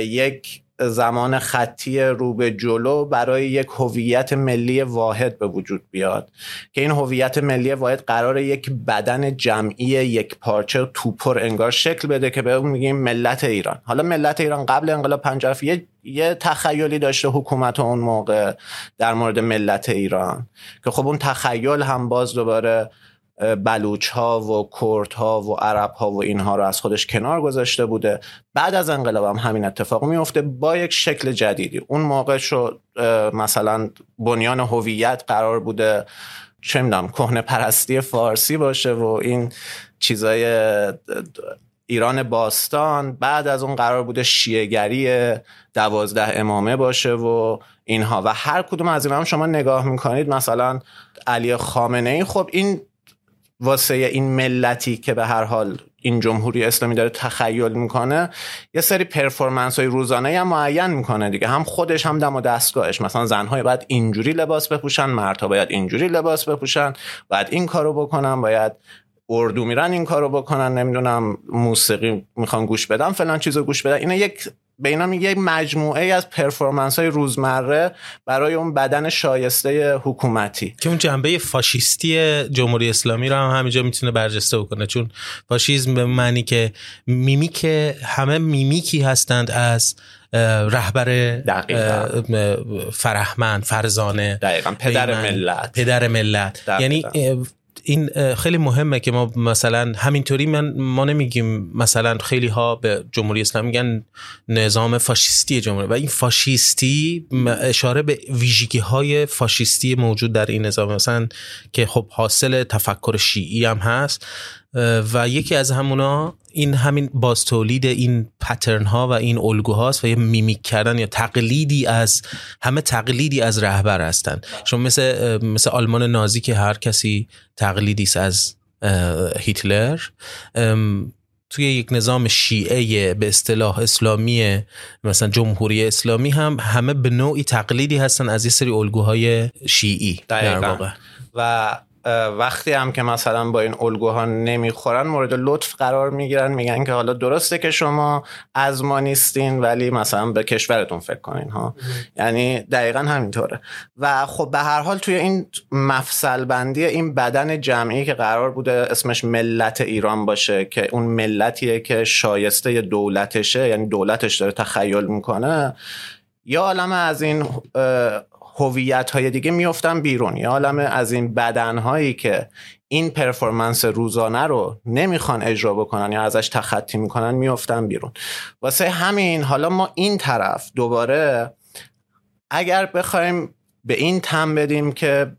یک زمان خطی رو به جلو برای یک هویت ملی واحد به وجود بیاد که این هویت ملی واحد قراره یک بدن جمعی یک پارچه توپر انگار شکل بده که به اون میگیم ملت ایران. حالا ملت ایران قبل انقلاب پنجاه و هفت یه یه تخیلی داشته حکومت اون موقع در مورد ملت ایران که خب اون تخیل هم باز دوباره بلوچ ها و کرد ها و عرب ها و اینها رو از خودش کنار گذاشته بوده. بعد از انقلاب هم همین اتفاق میفته با یک شکل جدیدی. اون موقع شو مثلا بنیان هویت قرار بوده چه میدونم کهنه پرستی فارسی باشه و این چیزای ایران باستان. بعد از اون قرار بوده شیعه‌گری دوازده امامه باشه و اینها و هر کدوم از اینا هم شما نگاه میکنید مثلا علی خامنه ای خب این واسه این ملتی که به هر حال این جمهوری اسلامی داره تخیل میکنه یه سری پرفورمنس های روزانه هم معین میکنه دیگه، هم خودش هم دم و دستگاهش. مثلا زنهای باید اینجوری لباس بپوشن، مردها باید اینجوری لباس بپوشن، باید این کارو بکنن، باید اردو میرن این کارو بکنن، نمیدونم موسیقی میخوان گوش بدن، فلان چیزو گوش بدن. اینا یک به اینا میگه یک مجموعه از پرفورمنس های روزمره برای اون بدن شایسته حکومتی که اون جنبه فاشیستی جمهوری اسلامی رو هم همینجا میتونه برجسته بکنه، چون فاشیسم به معنی که میمیک همه میمیکی هستند از رهبر فرهمند، فرزانه، دقیقاً پدر ملت، پدر ملت دقیقاً. یعنی این خیلی مهمه که ما مثلا همینطوری من ما نمیگیم مثلا خیلی ها به جمهوری اسلامی میگن نظام فاشیستی جمهوری و این فاشیستی اشاره به ویژگی های فاشیستی موجود در این نظام مثلا که خب حاصل تفکر شیعی هم هست و یکی از همونا این همین بازتولید این پترن ها و این الگو هاست و یه میمیک کردن یا تقلیدی از همه تقلیدی از رهبر هستند. شما مثل مثل آلمان نازی که هر کسی تقلیدی است از هیتلر، توی یک نظام شیعه به اصطلاح اسلامی مثلا جمهوری اسلامی هم همه به نوعی تقلیدی هستن از یه سری الگوهای شیعی در واقع و وقتی هم که مثلا با این الگوها نمیخورن مورد لطف قرار میگیرن، میگن که حالا درسته که شما از ما نیستین ولی مثلا به کشورتون فکر کنین ها. یعنی دقیقاً همینطوره و خب به هر حال توی این مفصل بندی این بدن جمعی که قرار بوده اسمش ملت ایران باشه که اون ملتیه که شایسته دولتشه، یعنی دولتش داره تخیل میکنه، یا عالمه از این هویت های دیگه میافتن بیرون، یه عالمه از این بدن هایی که این پرفورمنس روزانه رو نمیخوان اجرا بکنن یا ازش تخطی میکنن میافتن بیرون. واسه همین حالا ما این طرف دوباره اگر بخوایم به این تم بدیم که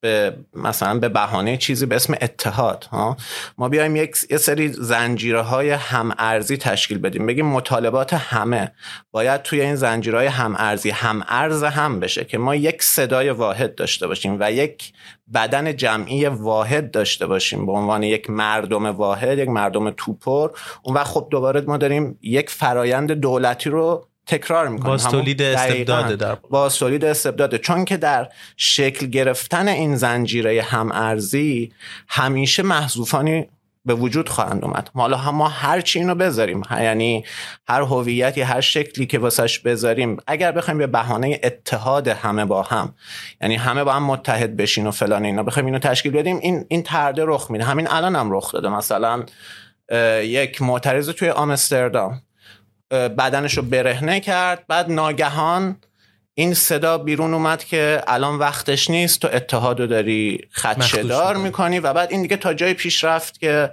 به مثلا به بهانه چیزی به اسم اتحاد ها ما بیایم یک سری زنجیرهای هم ارزی تشکیل بدیم، بگیم مطالبات همه باید توی این زنجیرهای هم ارزی هم ارز هم بشه که ما یک صدای واحد داشته باشیم و یک بدن جمعی واحد داشته باشیم به عنوان یک مردم واحد، یک مردم توپر. اون وقت خب دوباره ما داریم یک فرایند دولتی رو تکرار میکنه، بازتولید استبداده در بازتولید استبداده چون که در شکل گرفتن این زنجیره هم ارزی همیشه محذوفانی به وجود خواهند اومد. حالا هم ما هر چی اینو بذاریم، یعنی هر هویتی هر شکلی که واسش بذاریم، اگر بخوایم به بهانه اتحاد همه با هم، یعنی همه با هم متحد بشین و فلان اینا بخوایم اینو تشکیل بدیم، این این طرده رخ میده. همین الان هم رخ داده. مثلا یک معترض توی آمستردام بدنشو برهنه کرد، بعد ناگهان این صدا بیرون اومد که الان وقتش نیست، تو اتحادو داری خدشه‌دار میکنی و بعد این دیگه تا جای پیش رفت که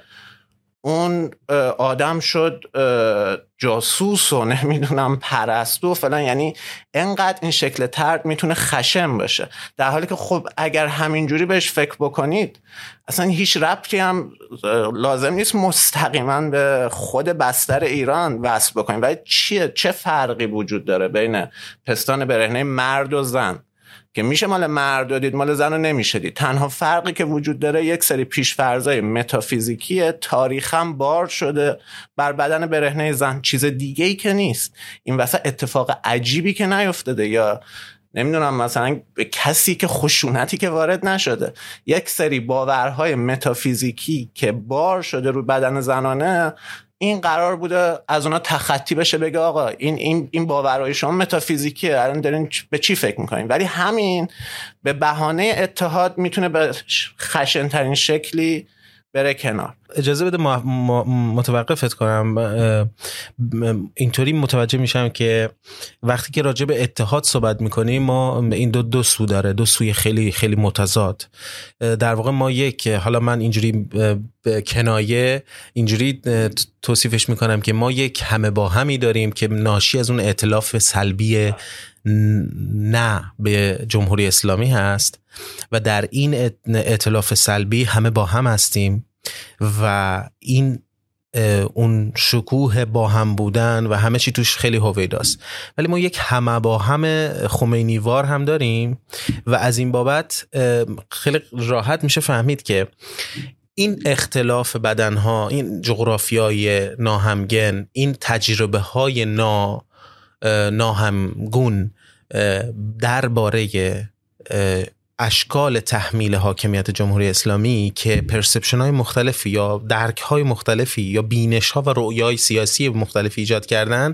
اون آدم شد جاسوس و نمیدونم پرستو فلان. یعنی انقدر این شکل طرد میتونه خشم باشه، در حالی که خب اگر همینجوری بهش فکر بکنید اصلا هیچ ربطی هم لازم نیست مستقیما به خود بستر ایران وصل بکنید. ولی چیه چه فرقی وجود داره بین پستان برهنه مرد و زن که میشه مال مرد رو دید مال زن رو نمیشه دید؟ تنها فرقی که وجود داره یک سری پیشفرضای متافیزیکیه، تاریخاً بار شده بر بدن برهنه زن، چیز دیگه‌ای که نیست. این واسه اتفاق عجیبی که نیفتاده یا نمیدونم مثلا کسی که خشونتی که وارد نشده، یک سری باورهای متافیزیکی که بار شده رو بدن زنانه این قرار بوده از اونا تخطی بشه، بگه آقا این این این باورهای شما متافیزیکیه، الان دارین به چی فکر میکنین؟ ولی همین به بهانه اتحاد میتونه به خشن‌ترین شکلی بره کنار. اجازه بده ما متوقفت کنم. اینطوری متوجه میشم که وقتی که راجع به اتحاد صحبت میکنیم، ما این دو دو سو داره، دو سوی خیلی خیلی متضاد. در واقع ما یک، حالا من اینجوری کنایه اینجوری توصیفش میکنم که ما یک همه با همی داریم که ناشی از اون ائتلاف سلبی نه به جمهوری اسلامی هست و در این ائتلاف سلبی همه با هم هستیم و این اون شکوه با هم بودن و همه چی توش خیلی هویداست. ولی ما یک همه با هم خمینیوار هم داریم و از این بابت خیلی راحت میشه فهمید که این اختلاف بدنها، این جغرافیای ناهمگن، این تجربه های نا ناهمگون درباره اشکال تحمیل حاکمیت جمهوری اسلامی که پرسپشن های مختلفی یا درک های مختلفی یا بینش ها و رؤیای سیاسی مختلفی ایجاد کردن،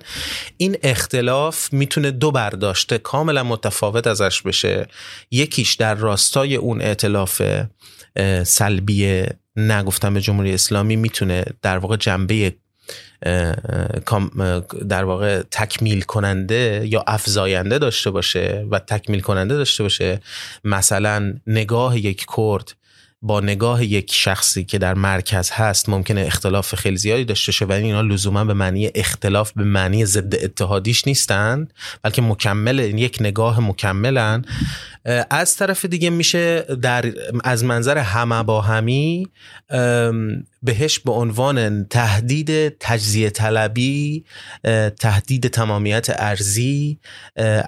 این اختلاف میتونه دو برداشته کاملا متفاوت ازش بشه. یکیش در راستای اون ائتلاف سلبی نگفتم به جمهوری اسلامی میتونه در واقع جنبه در واقع تکمیل کننده یا افزاینده داشته باشه و تکمیل کننده داشته باشه، مثلا نگاه یک کرد با نگاه یک شخصی که در مرکز هست ممکنه اختلاف خیلی زیادی داشته شه، ولی اینا لزوما به معنی اختلاف به معنی ضد اتحادیش نیستن، بلکه مکمل یک نگاه مکملن. از طرف دیگه میشه در از منظر همه با همی بهش به عنوان تهدید تجزیه طلبی، تهدید تمامیت ارضی،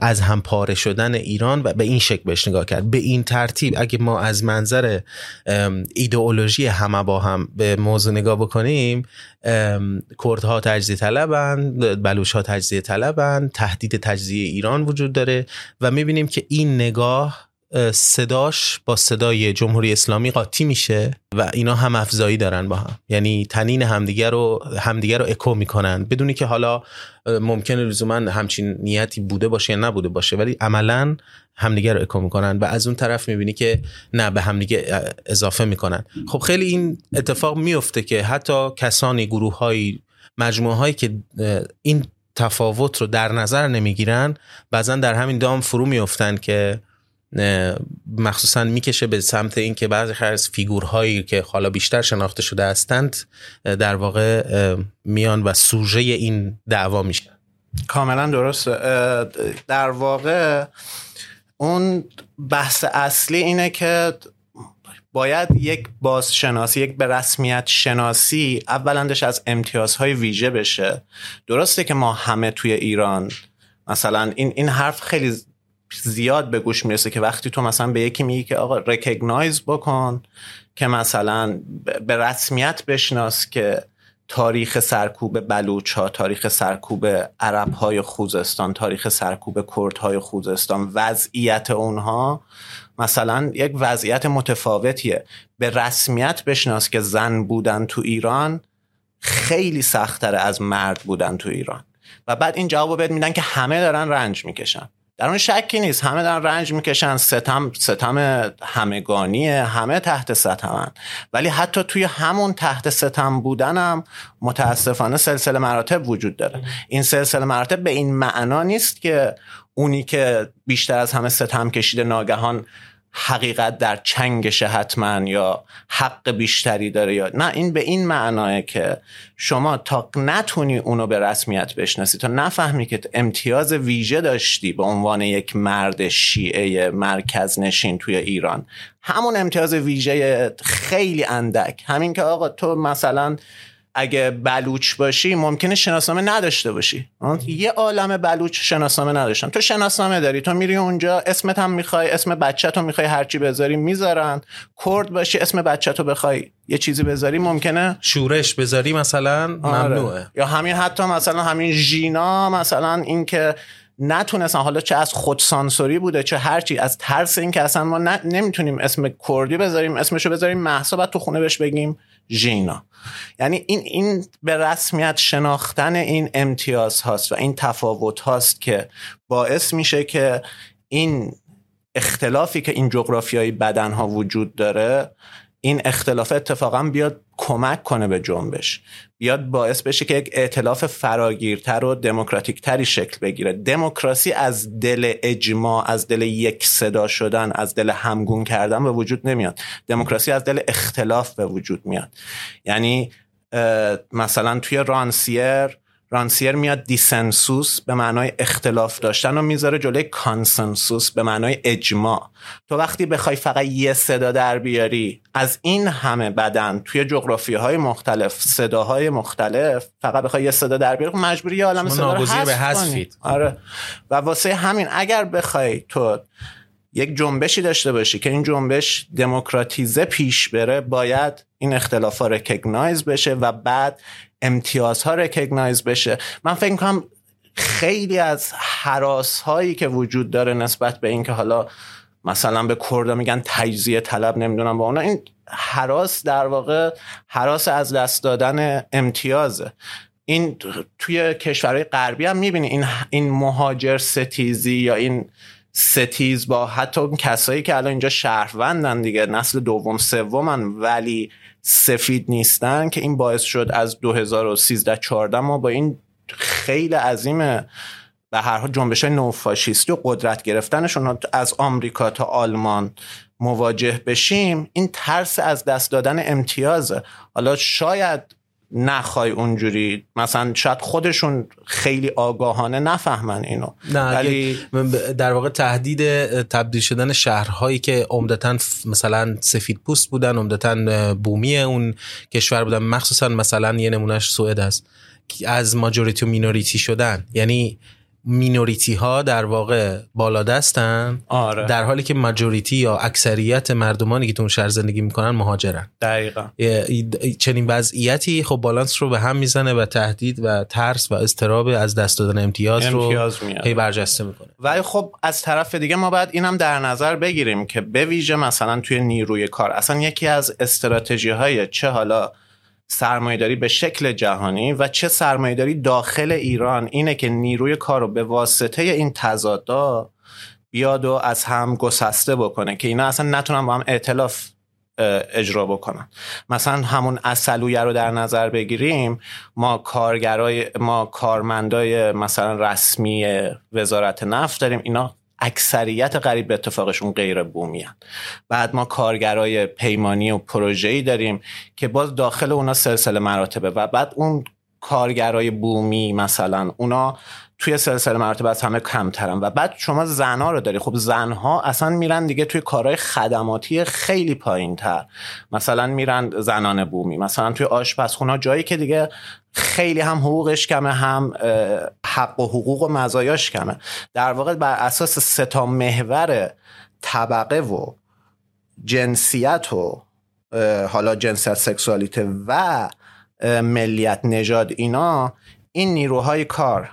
از هم پاره شدن ایران و به این شکل بهش نگاه کرد. به این ترتیب اگه ما از منظر ایدئولوژی همه با هم به موضوع نگاه بکنیم، کردها تجزیه طلبند، بلوچها تجزیه طلبند، تهدید تجزیه ایران وجود داره و میبینیم که این نگاه صداش با صدای جمهوری اسلامی قاطی میشه و اینا هم افزایی دارن با هم، یعنی تنین همدیگر رو همدیگر رو اکو میکنن بدونی که حالا ممکنه لزوما همچین نیتی بوده باشه یا نبوده باشه، ولی عملا همدیگر رو اکو میکنن و از اون طرف میبینی که نه به همدیگه اضافه میکنن. خب خیلی این اتفاق میفته که حتی کسانی، گروه‌های، مجموعه‌هایی که این تفاوت رو در نظر نمیگیرن بعضن در همین دام فرو میافتن که مخصوصا میکشه به سمت این که بعضی از فیگورهایی که حالا بیشتر شناخته شده هستند در واقع میان و سوژه این دعوا میشن. کاملا درست. در واقع اون بحث اصلی اینه که باید یک بازشناسی، یک به رسمیت شناسی اولندش از امتیازهای ویژه بشه. درسته که ما همه توی ایران، مثلا این این حرف خیلی زیاد به گوش میرسه که وقتی تو مثلا به یکی میگی که آقا ریکگنایز بکن، که مثلا به رسمیت بشناس که تاریخ سرکوب بلوچ‌ها، تاریخ سرکوب عرب‌های خوزستان، تاریخ سرکوب کردهای خوزستان، وضعیت اونها مثلا یک وضعیت متفاوتیه. به رسمیت بشناس که زن بودن تو ایران خیلی سخت‌تره از مرد بودن تو ایران. و بعد این جواب بهت میدن که همه دارن رنج میکشن. در اون شکی نیست، همه دارن رنج میکشن، ستم ستم همگانیه، همه تحت ستمن، ولی حتی توی همون تحت ستم بودنم متاسفانه سلسله مراتب وجود داره. این سلسله مراتب به این معنا نیست که اونی که بیشتر از همه ستم کشیده ناگهان حقیقت در چنگشه حتما یا حق بیشتری داره یا نه. این به این معناه که شما تا نتونی اونو به رسمیت بشناسی، تا نفهمی که امتیاز ویژه داشتی به عنوان یک مرد شیعه مرکز نشین توی ایران، همون امتیاز ویژه خیلی اندک، همین که آقا تو مثلا اگه بلوچ باشی ممکنه شناسنامه نداشته باشی. یه عالم بلوچ شناسنامه نداشتن، تو شناسنامه داری، تو میری اونجا اسمت هم میخوای، اسم بچه‌تو میخوای، هرچی بذاری میذارن. کرد باشی اسم بچه‌تو بخوای یه چیزی بذاری ممکنه شورش بذاری مثلا ممنوعه. آره. یا همین حتی مثلا همین ژینا، مثلا این که نتونستن، حالا چه از خودسانسوری بوده چه هرچی، از ترس این که اصلا ما نمیتونیم اسم کردی بذاریم، اسمشو بذاریم مهسا، بعد تو خونه بهش بگیم ژینا. یعنی این این به رسمیت شناختن این امتیاز هاست و این تفاوت هاست که باعث میشه که این اختلافی که این جغرافیایی بدن ها وجود داره، این اختلاف اتفاقا بیاد کمک کنه به جنبش، بیاد باعث بشه که یک ائتلاف فراگیرتر و دموکراتیک تری شکل بگیره. دموکراسی از دل اجماع، از دل یک صدا شدن، از دل همگون کردن به وجود نمیاد. دموکراسی از دل اختلاف به وجود میاد. یعنی مثلا توی رانسیر رانسیر میاد دیسنسوس به معنای اختلاف داشتن و میذاره جلوی کانسنسوس به معنای اجماع. تو وقتی بخوای فقط یه صدا در بیاری از این همه بدن توی جغرافیاهای مختلف، صداهای مختلف، فقط بخوای یه صدا در بیاری مجبوری یه عالم صدا رو حذف کنی. آره. و واسه همین اگر بخوای تو یک جنبشی داشته باشی که این جنبش دموکراتیزه پیش بره، باید این اختلاف‌ها ریکگنایز بشه و بعد امتیازها ریکگنایز بشه. من فکر می‌کنم خیلی از هراس‌هایی که وجود داره نسبت به این که حالا مثلا به کردا میگن تجزیه طلب، نمیدونم با اونا، این هراس در واقع هراس از دست دادن امتیازه. این توی کشورهای غربی هم می‌بینی این این مهاجر ستیزی یا این ستیز با حتی کسایی که الان اینجا شهروندن دیگه، نسل دوم سومن ولی سفید نیستن، که این باعث شد از دو هزار و سیزده چهارده ما با این خیلی عظیمه به هر حال جنبش های نوفاشیستی و قدرت گرفتنشون از آمریکا تا آلمان مواجه بشیم. این ترس از دست دادن امتیازه. حالا شاید نخوای اونجوری، مثلا شاید خودشون خیلی آگاهانه نفهمن اینو، نه، ولی در واقع تهدید تبدیل شدن شهرهایی که عمدتاً مثلا سفید پوست بودن، عمدتاً بومی اون کشور بودن، مخصوصا مثلا یه نمونهش سوئد است، از ماجوریتی و مینوریتی شدن، یعنی مینوریتی ها در واقع بالا دستن. آره. در حالی که ماجوریتی یا اکثریت مردمانی که تو اون شهر زندگی میکنن مهاجرن. دقیقاً. چنین وضعیتی خب بالانس رو به هم میزنه و تهدید و ترس و اضطراب از دست دادن امتیاز, امتیاز رو میاره. هی برجسته میکنه. ولی خب از طرف دیگه ما باید اینم در نظر بگیریم که به ویژه مثلا توی نیروی کار اصلا یکی از استراتژی های چه حالا سرمایه‌داری به شکل جهانی و چه سرمایه‌داری داخل ایران اینه که نیروی کار رو به واسطه این تضادا بیاد و از هم گسسته بکنه که اینا اصلا نتونن با هم ائتلاف اجرا بکنن. مثلا همون اصلویه رو در نظر بگیریم، ما کارگرای ما کارمندای مثلا رسمی وزارت نفت داریم، اینا اکثریت قریب به اتفاقشون غیر بومی هن. بعد ما کارگرای پیمانی و پروژه‌ای داریم که باز داخل اونا سلسله مراتبه، و بعد اون کارگرای بومی مثلا اونا توی سلسله مراتب از همه کمترن، و بعد شما زنها رو داری. خب زنها اصلا میرن دیگه توی کارهای خدماتی خیلی پایین‌تر، مثلا میرن زنان بومی مثلا توی آشپزخونه‌ها، جایی که دیگه خیلی هم حقوقش کمه، هم حق و حقوق و مزایاش کمه. در واقع بر اساس سه تا محور طبقه و جنسیت و حالا جنسیت سکسوالیته و ملیت نژاد، اینا این نیروهای کار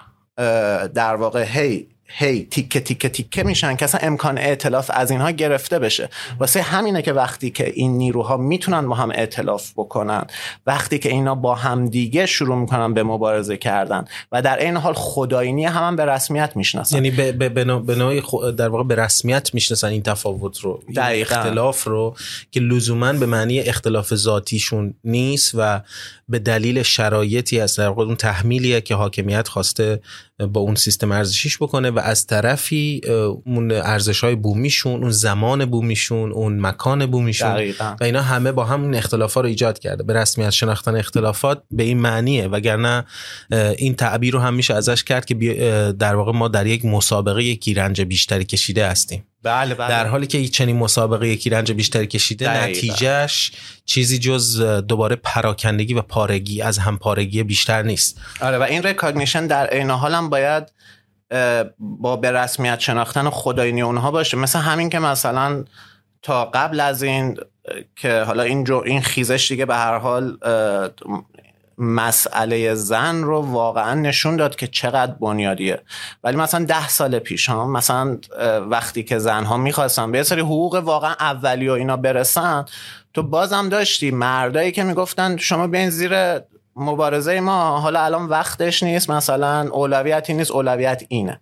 در واقع هی هی تیکه تیکه تیکه میشن که اصلا امکان ائتلاف از اینها گرفته بشه. واسه همینه که وقتی که این نیروها میتونن با هم ائتلاف بکنن، وقتی که اینا با هم دیگه شروع میکنن به مبارزه کردن و در این حال خدایینی هم, هم به رسمیت میشناسن، یعنی به به به نوعی خو... در واقع به رسمیت میشناسن این تفاوت رو، این اختلاف رو، که لزوما به معنی اختلاف ذاتیشون نیست و به دلیل شرایطی از در واقع اون تحمیلیه که حاکمیت خواسته با اون سیستم ارزشیش بکنه، و از طرفی اون ارزش‌های بومیشون، اون زمان بومیشون، اون مکان بومیشون دقیقا. و اینا همه با هم اختلافات رو ایجاد کرده. به رسمیت شناختن اختلافات به این معنیه، وگرنه این تعبیر رو هم میشه ازش کرد که در واقع ما در یک مسابقه یک گیرنج بیشتری کشیده هستیم. بله بله. در حالی که چنین مسابقه یکی رنج بیشتری کشیده دقیقا. نتیجهش چیزی جز دوباره پراکندگی و پارگی از هم پارگی بیشتر نیست. آره. و این ریکاگنیشن در این حال هم باید با به رسمیت شناختن خدایینی اونها باشه. مثل همین که مثلا تا قبل از این که حالا این, این خیزش دیگه به هر حال مسئله زن رو واقعا نشون داد که چقدر بنیادیه. ولی مثلا ده سال پیش ها مثلا وقتی که زنها میخواستن به یه سری حقوق واقعا اولی و اینا برسن، تو بازم داشتی مردایی که میگفتن شما بیاین زیر مبارزه ما، حالا الان وقتش نیست، مثلا اولویتی نیست، اولویت اینه.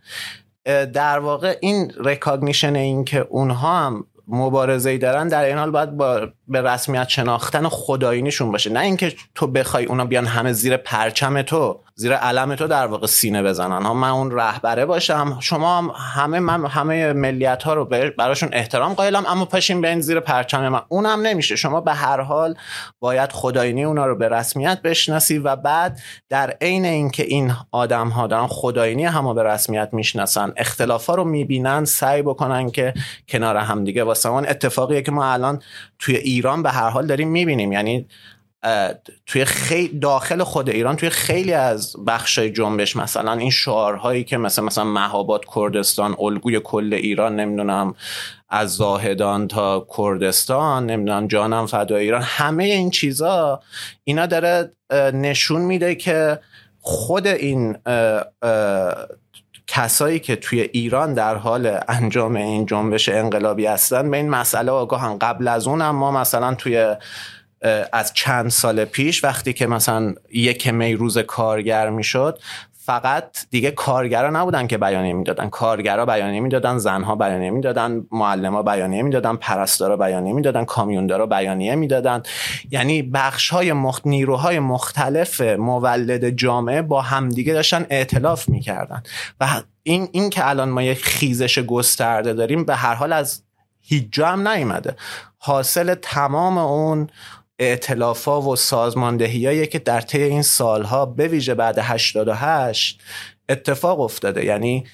در واقع این ریکاگنیشن، این که اونها هم مبارزه‌ای دارن، در این حال باید با به رسمیت شناختن و خدایینیشون باشه، نه اینکه تو بخوای اونا بیان همه زیر پرچم تو، زیر علم تو در واقع سینه بزنن. ها، من اون رهبره باشم، شما هم همه، من همه ملیت ها رو براشون احترام قائلم، اما پاشین بیاین زیر پرچم من، اونم نمیشه. شما به هر حال باید خدایینی اونا رو به رسمیت بشناسی و بعد در عین اینکه این آدم ها دارن خدایینی همو به رسمیت میشناسن، اختلافا رو میبینن، سعی بکنن که کنار هم دیگه واسه اون اتفاقیه که ما الان توی ایران به هر حال داریم میبینیم. یعنی توی خیلی داخل خود ایران توی خیلی از بخشای جنبش، مثلا این شعارهایی که مثلا مثلا مهاباد کردستان، الگوی کل ایران، نمیدونم از زاهدان تا کردستان، نمیدونم جانم فدای ایران، همه این چیزا، اینا داره نشون میده که خود این اه اه کسایی که توی ایران در حال انجام این جنبش انقلابی هستن به این مسئله آگاهن. قبل از اون هم ما مثلا توی از چند سال پیش وقتی که مثلا یک می روز کارگر میشد، فقط دیگه کارگرا نبودن که بیانیه میدادن، کارگرا بیانیه میدادن، زنها بیانیه میدادن، معلما بیانیه میدادن، پرستارا بیانیه میدادن، کامیوندارا بیانیه میدادن. یعنی بخش‌های مخت... نیروهای مختلف مولد جامعه با همدیگه داشتن ائتلاف میکردن و این این که الان ما یک خیزش گسترده داریم به هر حال از هیچ جا هم نیامده، حاصل تمام اون ائتلاف‌ها و سازماندهی‌هایی که در طی این سالها به ویژه بعد هشتاد و هشت اتفاق افتاده. یعنی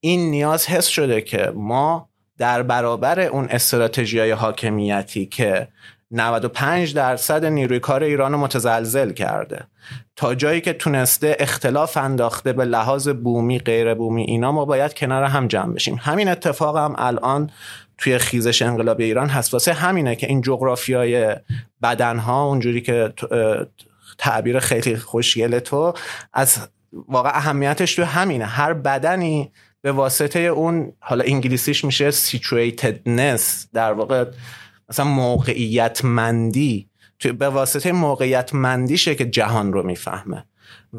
این نیاز حس شده که ما در برابر اون استراتژی‌های حاکمیتی که نود و پنج درصد نیروی کار ایران رو متزلزل کرده، تا جایی که تونسته اختلاف انداخته به لحاظ بومی غیر بومی، اینا ما باید کنار هم جمع بشیم. همین اتفاق هم الان توی خیزش انقلاب ایران هست، واسه همینه که این جغرافیای بدنها اونجوری که تعبیر خیلی خوشگله تو از واقع اهمیتش تو همینه، هر بدنی به واسطه اون، حالا انگلیسیش میشه situatedness، در واقع مثلا موقعیت مندی، تو به واسطه موقعیت مندیشه که جهان رو میفهمه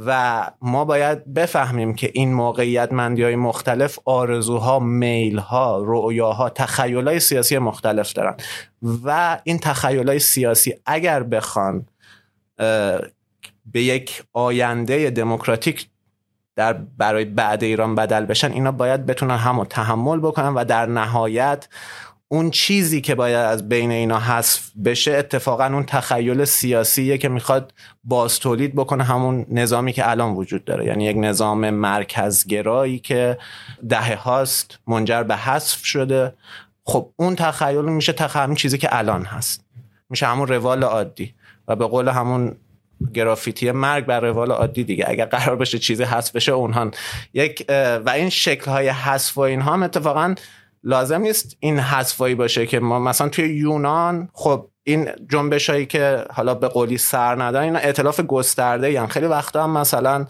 و ما باید بفهمیم که این موقعیت مندی‌های مختلف آرزوها، میل‌ها، رؤیاها، تخیل‌های سیاسی مختلف دارن و این تخیل‌های سیاسی اگر بخوان به یک آینده دموکراتیک در برای بعد ایران بدل بشن، اینا باید بتونن همو تحمل بکنن و در نهایت اون چیزی که باید از بین اینا حذف بشه اتفاقا اون تخیل سیاسیه که میخواد باز تولید بکنه همون نظامی که الان وجود داره. یعنی یک نظام مرکزگرایی که دهه هاست منجر به حذف شده. خب اون تخیل میشه تخیل چیزی که الان هست، میشه همون روال عادی و به قول همون گرافیتی مرگ بر روال عادی دیگه. اگر قرار بشه چیزی حذف بشه اونها یک و این شکل‌های حذف و اینها هم اتفاقا لازم نیست این حذفایی باشه که ما مثلا توی یونان، خب این جنبشایی که حالا به قولی سر ندارن، اینا ائتلاف گسترده یان. خیلی وقتا هم مثلا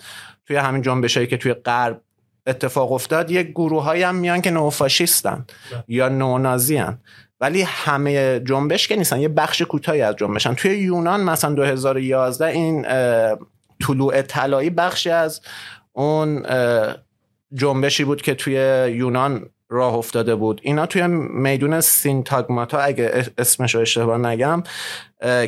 توی همین جنبشایی که توی غرب اتفاق افتاد، یک گروهایی هم میان که نوفاشیستن یا نونازیان، ولی همه جنبش که نیستن، یه بخش کوتاهی از جنبشن. توی یونان مثلا دو هزار و یازده این طلوع طلایی بخشی از اون جنبشی بود که توی یونان راه افتاده بود. اینا توی میدون سینتاگماتا، اگه اسمش رو اشتباه نگم،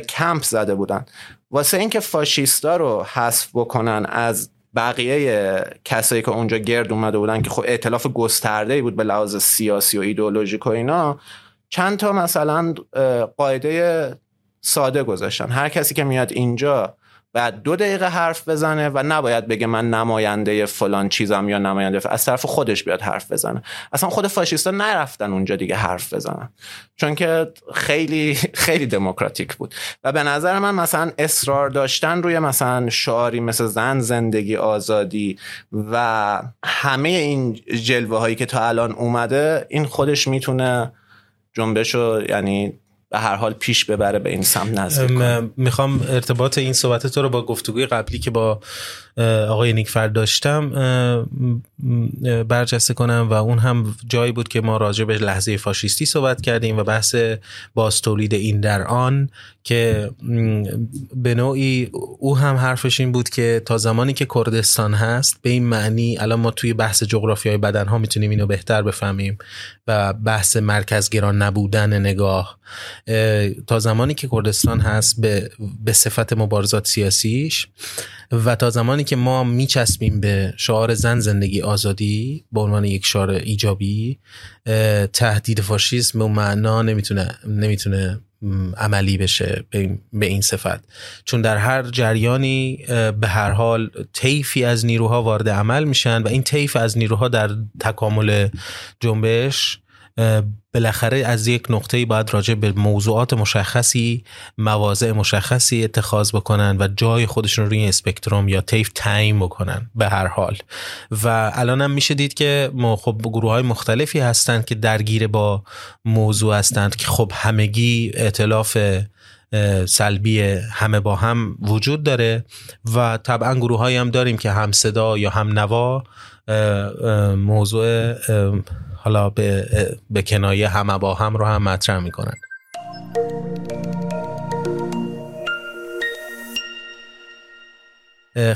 کمپ زده بودن واسه اینکه فاشیستا رو حذف بکنن از بقیه کسایی که اونجا گرد اومده بودن، که خب ائتلاف گسترده‌ای بود به لحاظ سیاسی و ایدئولوژیک و اینا. چند تا مثلا قاعده ساده گذاشتن، هر کسی که میاد اینجا بعد دو دقیقه حرف بزنه و نباید بگه من نماینده فلان چیزم یا نماینده ف... از طرف خودش بیاد حرف بزنه. اصلا خود فاشیستا نرفتن اونجا دیگه حرف بزنن، چون که خیلی خیلی دموکراتیک بود. و به نظر من مثلا اصرار داشتن روی مثلا شعاری مثل زن، زندگی، آزادی و همه این جلوه هایی که تا الان اومده، این خودش میتونه جنبشو یعنی به هر حال پیش ببره به این سمت نزدیک کنه. میخوام ارتباط این صحبت تو رو با گفتگوی قبلی که با آقای نیکفر داشتم برجسته کنم و اون هم جایی بود که ما راجع به لحظه فاشیستی صحبت کردیم و بحث بازتولید این در آن که به نوعی او هم حرفش این بود که تا زمانی که کردستان هست به این معنی، الان ما توی بحث جغرافیای بدنها میتونیم اینو بهتر بفهمیم و بحث مرکزگران نبودن نگاه، تا زمانی که کردستان هست به, به صفت مبارزات سیاسیش و تا زمانی که ما میچسبیم به شعار زن زندگی آزادی به عنوان یک شعار ایجابی، تهدید فاشیسم به معنا نمیتونه نمیتونه عملی بشه به این صفت، چون در هر جریانی به هر حال طیفی از نیروها وارد عمل میشن و این طیف از نیروها در تکامل جنبش بالاخره از یک نقطه‌ای باید راجع به موضوعات مشخصی، مواضع مشخصی اتخاذ بکنن و جای خودشون روی اسپکتروم یا طیف تعیین بکنن به هر حال. و الان هم میشه دید که ما خب گروه‌های مختلفی هستند که درگیر با موضوع هستند که خب همگی ائتلاف سلبی همه با هم وجود داره و طبعا گروه‌هایی هم داریم که هم صدا یا هم نوا موضوع حالا به, به کنایه همه با هم رو هم مطرح میکنن.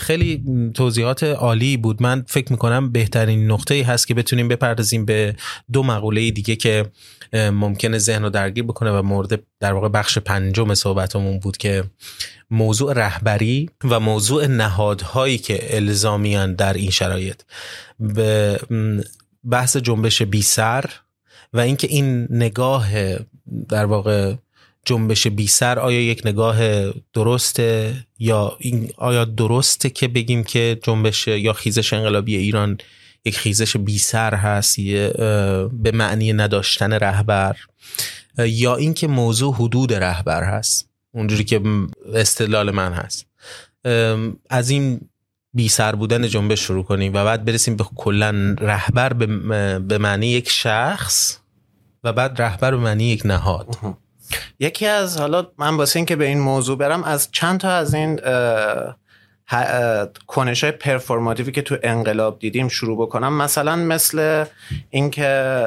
خیلی توضیحات عالی بود. من فکر میکنم بهترین نقطه‌ای هست که بتونیم بپردازیم به دو مقوله دیگه که ممکنه ذهن رو درگیر بکنه و مورد در واقع بخش پنجم صحبتمون بود که موضوع رهبری و موضوع نهادهایی که الزامیان در این شرایط، به بحث جنبش بی سر و اینکه این نگاه در واقع جنبش بی سر آیا یک نگاه درسته یا این آیا درسته که بگیم که جنبش یا خیزش انقلابی ایران یک خیزش بی سر هست به معنی نداشتن رهبر، یا اینکه موضوع حدود رهبر هست اونجوری که استدلال من هست. از این بی سر بودن جنبش شروع کنیم و بعد برسیم به کلا رهبر به معنی یک شخص و بعد رهبر به معنی یک نهاد. یکی از، حالا من واسه این که به این موضوع برم، از چند تا از این کنش‌های پرفورماتیوی که تو انقلاب دیدیم شروع بکنم. مثلا مثل اینکه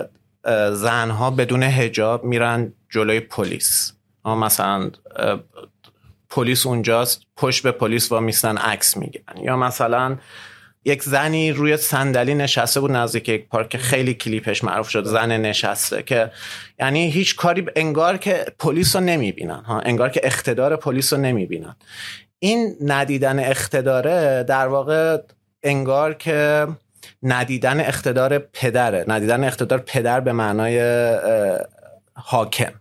زنها بدون حجاب میرن جلوی پلیس، مثلا پلیس اونجاست پشت به پلیس وا میستن عکس میگیرن، یا مثلا یک زنی روی صندلی نشسته بود نزدیک یک پارک که خیلی کلیپش معروف شد، زن نشسته، که یعنی هیچ کاری، انگار که پلیس رو نمیبینن، ها انگار که اقتدار پلیس رو نمیبینن. این ندیدن اقتداره در واقع انگار که ندیدن اقتدار پدره، ندیدن اقتدار پدر به معنای حاکم،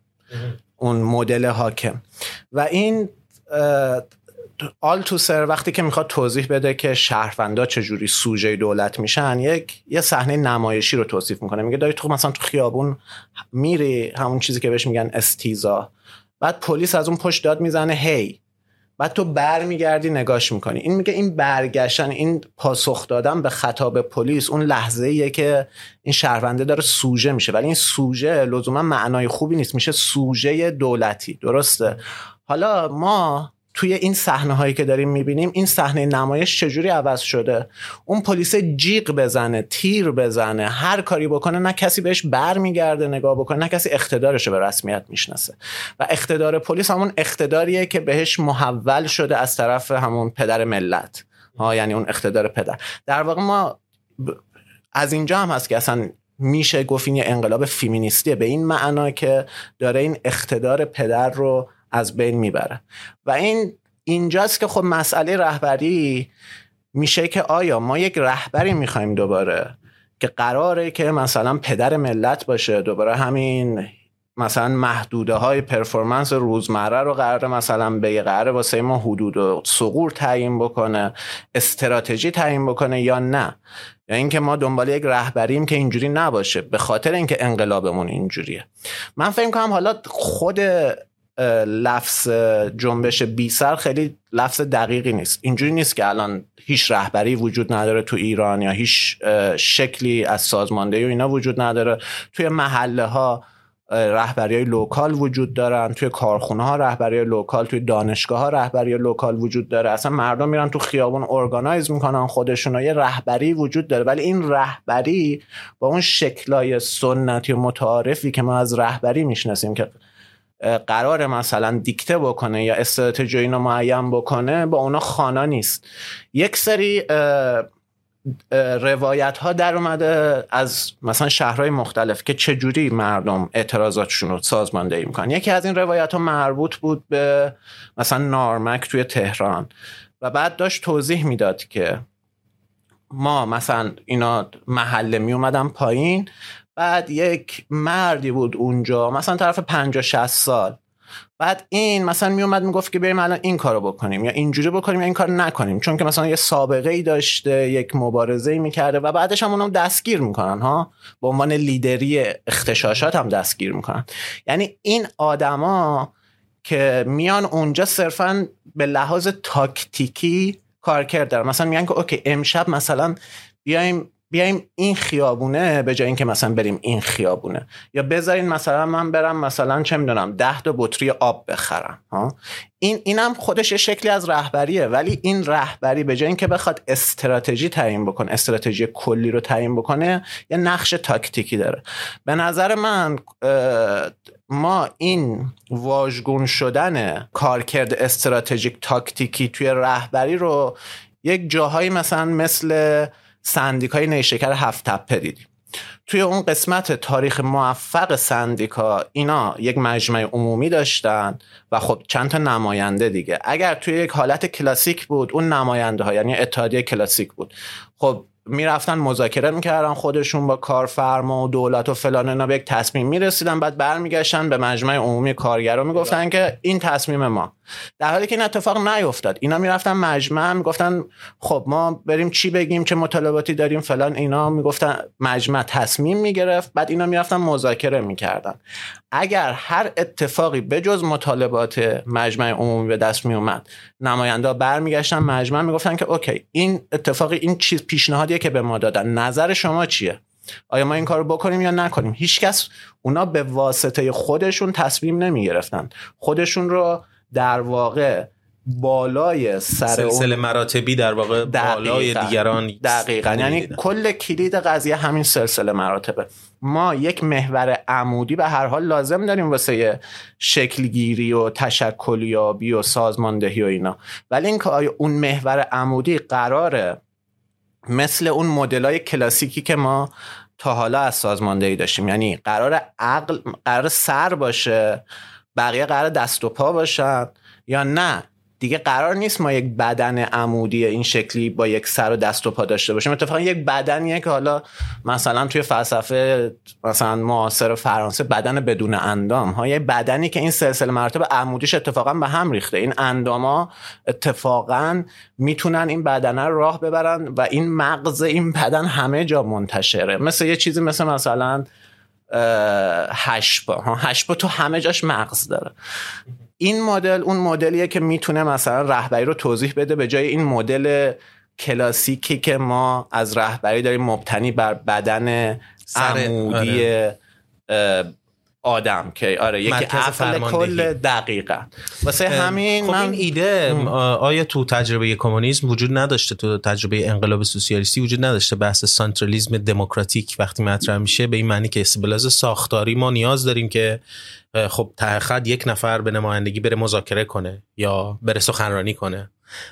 اون مدل حاکم. و این آلتوسر وقتی که میخواد توضیح بده که شهروندها چجوری سوژه دولت میشن، یک یه صحنه نمایشی رو توصیف میکنه، میگه داری تو مثلا تو خیابون میری، همون چیزی که بهش میگن استیزا، بعد پلیس از اون پشت داد میزنه هی، بعد تو بر میگردی نگاش میکنی. این میگه این برگشتن، این پاسخ دادن به خطاب پلیس اون لحظه‌ایه که این شهرونده داره سوژه میشه، ولی این سوژه لزوما معنای خوبی نیست، میشه سوژه دولتی. درسته؟ حالا ما توی این صحنه هایی که داریم میبینیم این صحنه نمایش چجوری عوض شده. اون پلیس جیغ بزنه، تیر بزنه، هر کاری بکنه، نه کسی بهش برمیگرده نگاه بکنه، نه کسی اقتدارش رو به رسمیت میشناسه. و اقتدار پلیس همون اقتداریه که بهش محول شده از طرف همون پدر ملت، ها یعنی اون اقتدار پدر. در واقع ما از اینجا هم هست که اصلا میشه گفت این انقلاب فیمینیستیه، به این معنا که داره این اقتدار پدر رو از بین میبره. و این اینجاست که خب مسئله رهبری میشه که آیا ما یک رهبری میخوایم دوباره که قراره که مثلا پدر ملت باشه، دوباره همین مثلا محدوده های پرفورمنس روزمره رو قراره مثلا به قراره واسه ما حدود و ثغور تعیین بکنه، استراتژی تعیین بکنه، یا نه یا اینکه ما دنبال یک رهبریم که اینجوری نباشه به خاطر اینکه انقلابمون اینجوریه. من فکر می‌کنم حالا خود لفظ جنبش بی سر خیلی لفظ دقیقی نیست، اینجوری نیست که الان هیچ رهبری وجود نداره تو ایران یا هیچ شکلی از سازماندهی و اینا وجود نداره. توی محله ها رهبری‌های لوکال وجود دارن، توی کارخونه‌ها رهبری‌های لوکال، توی دانشگاه‌ها رهبری‌های لوکال وجود داره. اصلا مردم میرن تو خیابون ارگانایز میکنن خودشون، یه رهبری وجود داره، ولی این رهبری با اون شکلای سنتی و متعارفی که ما از رهبری میشناسیم که قرار مثلا دیکته بکنه یا استراتژی اینو معین بکنه، با اونا خانا نیست. یک سری روایت ها در اومده از مثلا شهرهای مختلف که چجوری مردم اعتراضاتشون رو سازماندهی میکنن. یکی از این روایت ها مربوط بود به مثلا نارمک توی تهران و بعد داشت توضیح میداد که ما مثلا اینا محله میومدن پایین، بعد یک مردی بود اونجا مثلا طرف پنجاه شصت سال، بعد این مثلا می اومد میگفت که بریم الان این کارو بکنیم یا اینجوری بکنیم یا این کارو نکنیم، چون که مثلا یه سابقه ای داشته، یک مبارزه ای میکرده و بعدش هم اونم دستگیر میکنن ها، به عنوان لیدری اختشاشات هم دستگیر میکنن. یعنی این آدما که میان اونجا صرفا به لحاظ تاکتیکی کار کردن، مثلا میگن که اوکی امشب مثلا بیایم بیایم این خیابونه به جای اینکه مثلا بریم این خیابونه، یا بذارین مثلا من برم مثلا چه میدونم ده تا بطری آب بخرم ها. این اینم خودش شکلی از رهبریه، ولی این رهبری به جای اینکه بخواد استراتژی تعیین بکنه، استراتژی کلی رو تعیین بکنه، یه نقش تاکتیکی داره. به نظر من ما این واژگون شدن کارکرد استراتژیک تاکتیکی توی رهبری رو یک جاهایی مثلا مثل سندیکای نیشکر هفت تپه دیدیم. توی اون قسمت تاریخ موفق سندیکا اینا یک مجمع عمومی داشتن و خب چند تا نماینده دیگه. اگر توی یک حالت کلاسیک بود اون نماینده ها، یعنی اتحادیه کلاسیک بود، خب میرفتن مذاکره میکردن خودشون با کارفرما و دولت و فلان، اینا به یک تصمیم میرسیدن، بعد برمیگشتن به مجمع عمومی کارگرا میگفتن که این تصمیم ما، در حالی که این اتفاق نیفتاد. اینا میرفتن مجمع میگفتن خب ما بریم چی بگیم، چه مطالباتی داریم فلان، اینا میگفتن، مجمع تصمیم میگرفت، بعد اینا میرفتن مذاکره میکردن. اگر هر اتفاقی بجز مطالبات مجمع عمومی به دست می اومد، نماینده ها برمیگشتن مجمع میگفتن که اوکی این اتفاقی، این چیز پیشنهادیه که به ما دادن، نظر شما چیه، آیا ما این کارو بکنیم یا نکنیم. هیچکس اونا به واسطه خودشون تصمیم نمی گرفتن، خودشون رو در واقع بالای سر سلسله مراتبی در واقع دقیقا. بالای دیگران دقیقاً، یعنی کل کلید قضیه همین سلسله مراتبه. ما یک محور عمودی به هر حال لازم داریم واسه شکلگیری و تشکلیابی و سازماندهی و اینا، ولی اینکه آیا اون محور عمودی قراره مثل اون مدل‌های کلاسیکی که ما تا حالا از سازماندهی داشتیم، یعنی قراره عقل قراره سر باشه، بقیه قرار دست و پا باشن، یا نه دیگه قرار نیست ما یک بدن عمودی این شکلی با یک سر و دست و پا داشته باشیم. اتفاقا یک بدنیه که حالا مثلا توی فلسفه مثلا معاصر فرانسه بدن بدون اندام ها، یک بدنی که این سلسله مراتب عمودیش اتفاقا به هم ریخته، این انداما اتفاقا میتونن این بدنه رو راه ببرن و این مغز این بدن همه جا منتشره، مثل یه چیزی مثل مثلا هشبا هشبا تو همه جاش مغز داره. این مدل اون مدلیه که میتونه مثلا رهبری رو توضیح بده، به جای این مدل کلاسیکی که ما از رهبری داریم مبتنی بر بدن عمودی آره. آدم که آره یک عقل کل دقیقه. واسه همین خب من... این ایده آیا تو تجربه کمونیسم وجود نداشته، تو تجربه انقلاب سوسیالیستی وجود نداشته؟ بحث سانترالیسم دموکراتیک وقتی مطرح میشه به این معنی که استبلاز ساختاری ما نیاز داریم که خب تحقیقاً یک نفر به نمایندگی بره مذاکره کنه یا بره سخنرانی کنه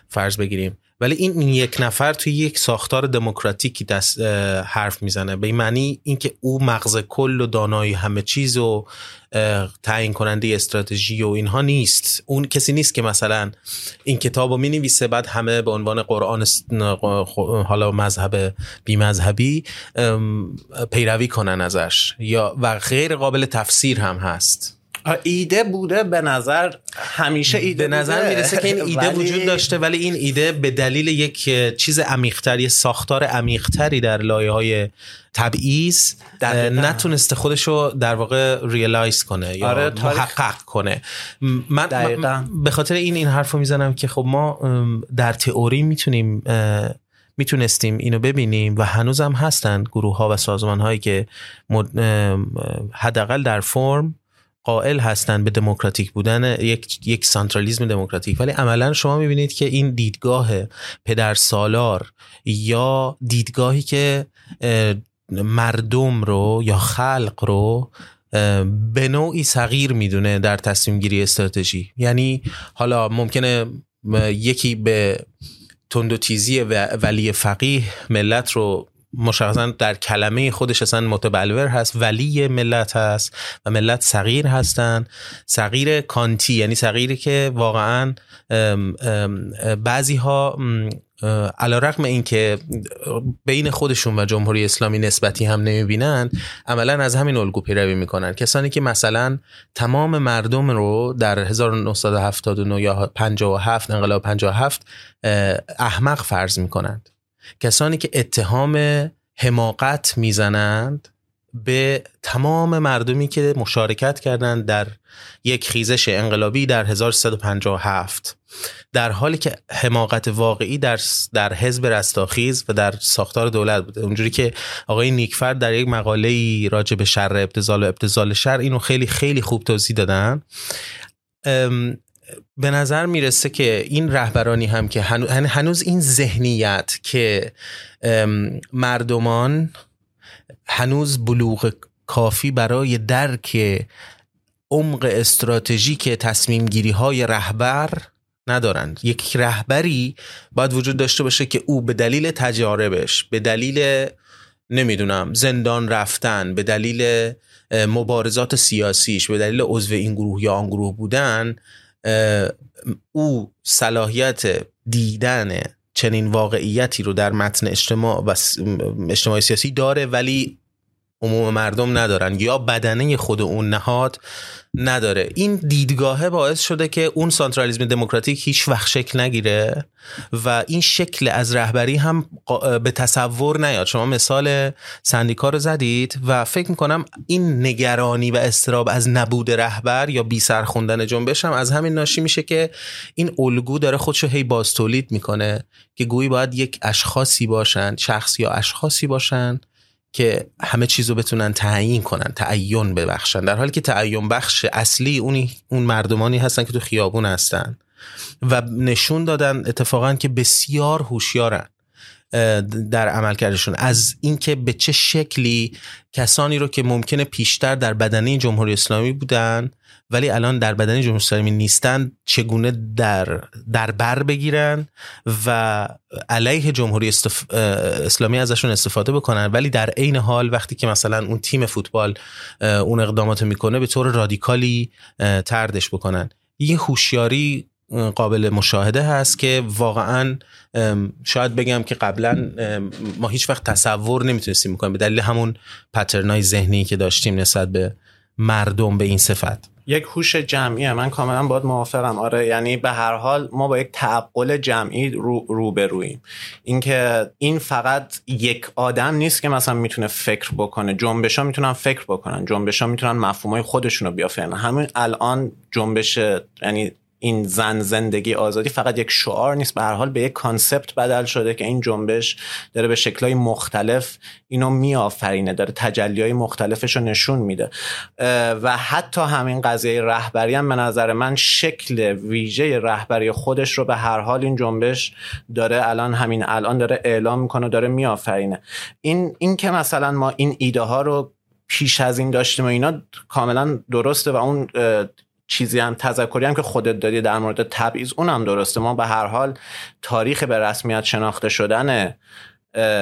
فرض بگیریم، ولی این یک نفر توی یک ساختار دموکراتیکی دست حرف میزنه، به این معنی اینکه او مغز کل و دانایی همه چیز و تعیین کننده استراتژی و اینها نیست. اون کسی نیست که مثلا این کتابو مینویسه بعد همه به عنوان قرآن حالا مذهب بی مذهبی پیروی کنن ازش، یا و غیر قابل تفسیر هم هست. ایده بوده به نظر همیشه ایده به نظر میرسه که این ایده ولی... وجود داشته، ولی این ایده به دلیل یک چیز عمیق‌تری، ساختار عمیق‌تری در لایه‌های تبعیض نتونسته خودشو در واقع ریالایز کنه یا آره، محقق کنه. من, من به خاطر این این حرفو میزنم که خب ما در تئوری میتونیم میتونستیم اینو ببینیم و هنوزم هستن گروه ها و سازمان هایی که مد... حداقل در فرم قائل هستن به دموکراتیک بودن یک یک سانترالیسم دموکراتیک، ولی عملا شما میبینید که این دیدگاه پدرسالار یا دیدگاهی که مردم رو یا خلق رو به نوعی صغیر میدونه در تصمیم گیری استراتژی، یعنی حالا ممکنه یکی به تندوتیزی ولی فقیه ملت رو مشخصا در کلمه خودش اصلا متبلور هست، ولی ملت هست و ملت صغیر هستن، صغیر کانتی، یعنی صغیری که واقعا بعضی ها علی رغم این که بین خودشون و جمهوری اسلامی نسبتی هم نمیبینن عملا از همین الگو پیروی میکنن. کسانی که مثلا تمام مردم رو در هزار و نهصد و هفتاد و نه یا پنجاه و هفت انقلاب پنجاه و هفت احمق فرض میکنند، کسانی که اتهام حماقت میزنند به تمام مردمی که مشارکت کردند در یک خیزش انقلابی در هزار و سیصد و پنجاه و هفت، در حالی که حماقت واقعی در در حزب رستاخیز و در ساختار دولت بوده. اونجوری که آقای نیکفر در یک مقاله‌ای راجع به شر ابتذال و ابتذال شر اینو خیلی خیلی خوب توضیح دادن. به نظر میرسه که این رهبرانی هم که هنوز این ذهنیت که مردمان هنوز بلوغ کافی برای درک عمق استراتژیک تصمیم گیری های رهبر ندارند. یک رهبری باید وجود داشته باشه که او به دلیل تجاربش، به دلیل نمیدونم زندان رفتن، به دلیل مبارزات سیاسیش، به دلیل عضو این گروه یا آن گروه بودن، او صلاحیت دیدن چنین واقعیتی رو در متن اجتماع و اجتماعی سیاسی داره ولی عموم مردم ندارن یا بدنه خود اون نهاد نداره. این دیدگاهه باعث شده که اون سانترالیسم دموکراتیک هیچ وقت شکل نگیره و این شکل از رهبری هم به تصور نیاد. شما مثال سندیکا رو زدید و فکر میکنم این نگرانی و اضطراب از نبود رهبر یا بی سرخوندن جنبش هم از همین ناشی میشه که این الگو داره خودشو هی باز تولید میکنه که گویی باید یک اشخاصی باشن، شخص یا اشخاصی باشن که همه چیزو بتونن تعیین کنن، تعیین ببخشن، در حالی که تعیین بخش اصلی اونی اون مردمانی هستن که تو خیابون هستن و نشون دادن اتفاقا که بسیار هوشیارن در عملکردشون از اینکه به چه شکلی کسانی رو که ممکنه پیشتر در بدنه جمهوری اسلامی بودن ولی الان در بدنه جمهوری اسلامی نیستن چگونه در در بر بگیرن و علیه جمهوری استف... اسلامی ازشون استفاده بکنن، ولی در عین حال وقتی که مثلا اون تیم فوتبال اون اقداماتو میکنه به طور رادیکالی طردش بکنن. یه هوشیاری قابل مشاهده هست که واقعا شاید بگم که قبلا ما هیچ وقت تصور نمیتونستیم بکنیم به دلیل همون پترنای ذهنی که داشتیم نسبت به مردم به این صفت. یک هوش جمعیه، من کاملا باید موافقم. آره، یعنی به هر حال ما با یک تعقل جمعی رو روبرویم. این که این فقط یک آدم نیست که مثلا میتونه فکر بکنه، جنبشا میتونن فکر بکنن، جنبشا میتونن مفاهیم خودشونو بیافرن. همین الان جنبش، یعنی این زن زندگی آزادی فقط یک شعار نیست، به هر حال به یک کانسپت بدل شده که این جنبش داره به شکل‌های مختلف اینو میآفرینه، داره تجلی‌های مختلفش رو نشون میده. و حتی همین قضیه رهبری هم به نظر من شکل ویژه رهبری خودش رو به هر حال این جنبش داره الان همین الان داره اعلام میکنه و داره میآفرینه. این این که مثلا ما این ایده ها رو پیش از این داشتیم و اینا کاملا درسته و اون چیزی هم تذکری هم که خودت دادی در مورد تبعیض اونم درسته. ما به هر حال تاریخ به رسمیت شناخته شدن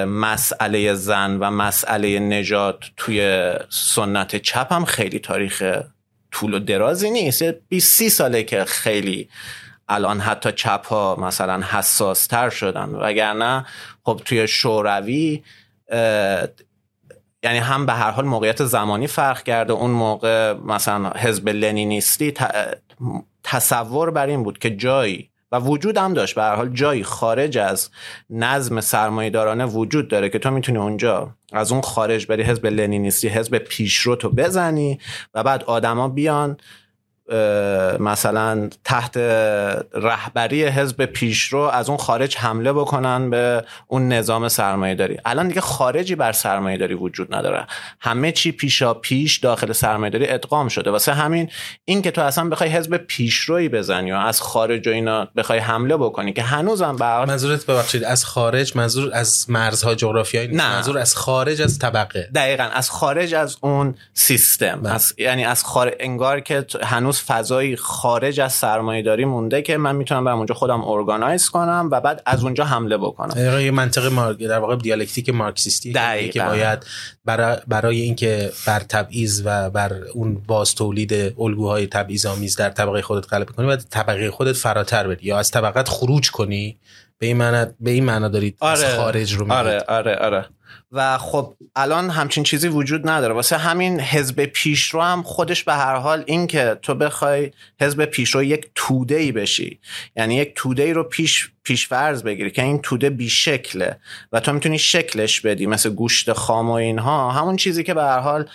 مسئله زن و مسئله نژاد توی سنت چپ هم خیلی تاریخ طول و درازی نیست، بیست سی ساله که خیلی الان حتی چپ ها مثلا حساس تر شدن، وگرنه خب توی شوروی یعنی هم به هر حال موقعیت زمانی فرق کرده. اون موقع مثلا حزب لنینیستی تصور بر این بود که جایی و وجود هم داشت، به هر حال جایی خارج از نظم سرمایه‌دارانه وجود داره که تو میتونی اونجا از اون خارج بری، حزب لنینیستی، حزب پیشرو تو بزنی و بعد آدما بیان مثلا تحت رهبری حزب پیشرو از اون خارج حمله بکنن به اون نظام سرمایه‌داری. الان دیگه خارجی بر سرمایه‌داری وجود نداره، همه چی پیشا پیش داخل سرمایه‌داری ادغام شده. واسه همین این که تو اصلا بخوای حزب پیشرویی بزنی و از خارج و اینا بخوای حمله بکنی که هنوزم بر منظورت، ببخشید از خارج منظور از مرزهای جغرافیایی نیست، منظور از خارج از طبقه، دقیقاً از خارج از اون سیستم بس. از یعنی از خارج، انگار که هنوز فضای خارج از سرمایه‌داری مونده که من میتونم برم اونجا خودم ارگانایز کنم و بعد از اونجا حمله بکنم. دقیقاً یه منطق مارک در واقع دیالکتیک مارکسیستی که باید برای برای اینکه بر تبعیض و بر اون باز تولید الگوهای تبعیض‌آمیز در طبقه خودت غلبه کنی و طبقه خودت فراتر بری یا از طبقت خروج کنی. به این معنا به این معنا دارید آره، از خارج رو میگید. آره آره آره و خب الان همچین چیزی وجود نداره. واسه همین حزب پیشرو هم خودش به هر حال، این که تو بخوای حزب پیشرو یک توده‌ای بشی، یعنی یک توده‌ای رو پیش پیش فرض بگیری که این توده بی شکله و تو میتونی شکلش بدی، مثل گوشت خام و اینها. همون چیزی که به هر حال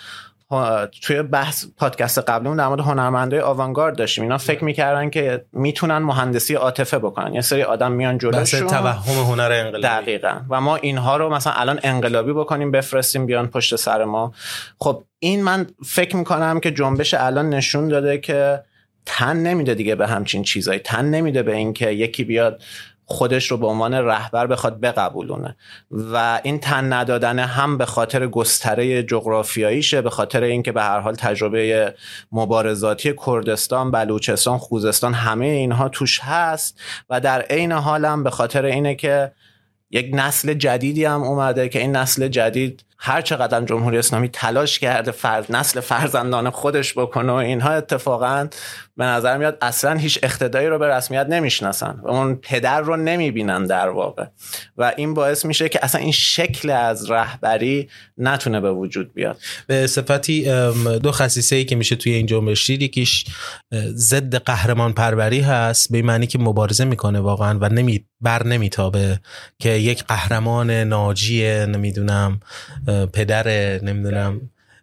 توی بحث پادکست قبلیمون در مورد هنرمندای آوانگارد داشتیم، اینا فکر میکردن که میتونن مهندسی عاطفه بکنن، یه سری آدم میان جلوشون، بس توهم هنر انقلابی. دقیقاً. و ما اینها رو مثلا الان انقلابی بکنیم بفرستیم بیان پشت سر ما. خب این من فکر میکنم که جنبش الان نشون داده که تن نمیده دیگه به همچین چیزایی، تن نمیده به این که یکی بیاد خودش رو به عنوان رهبر بخواد بقبولونه. و این تن ندادن هم به خاطر گستره جغرافیاییشه، به خاطر اینکه به هر حال تجربه مبارزاتی کردستان، بلوچستان، خوزستان، همه اینها توش هست و در عین حال هم به خاطر اینه که یک نسل جدیدی هم اومده که این نسل جدید هر چقدر جمهوری اسلامی تلاش کرده فرد نسل فرزندان خودش بکنه و اینها، اتفاقا به نظر میاد اصلا هیچ اقتدایی رو به رسمیت نمیشناسن و اون پدر رو نمیبینن در واقع، و این باعث میشه که اصلا این شکل از رهبری نتونه به وجود بیاد. به صفتی دو خصیصه‌ای که میشه توی این جنبش دید، یکیش ضد قهرمان پروری هست، به معنی که مبارزه میکنه واقعا و نمی بر نمیتابه که یک قهرمان ناجی، نمیدونم پدر، نمیدونم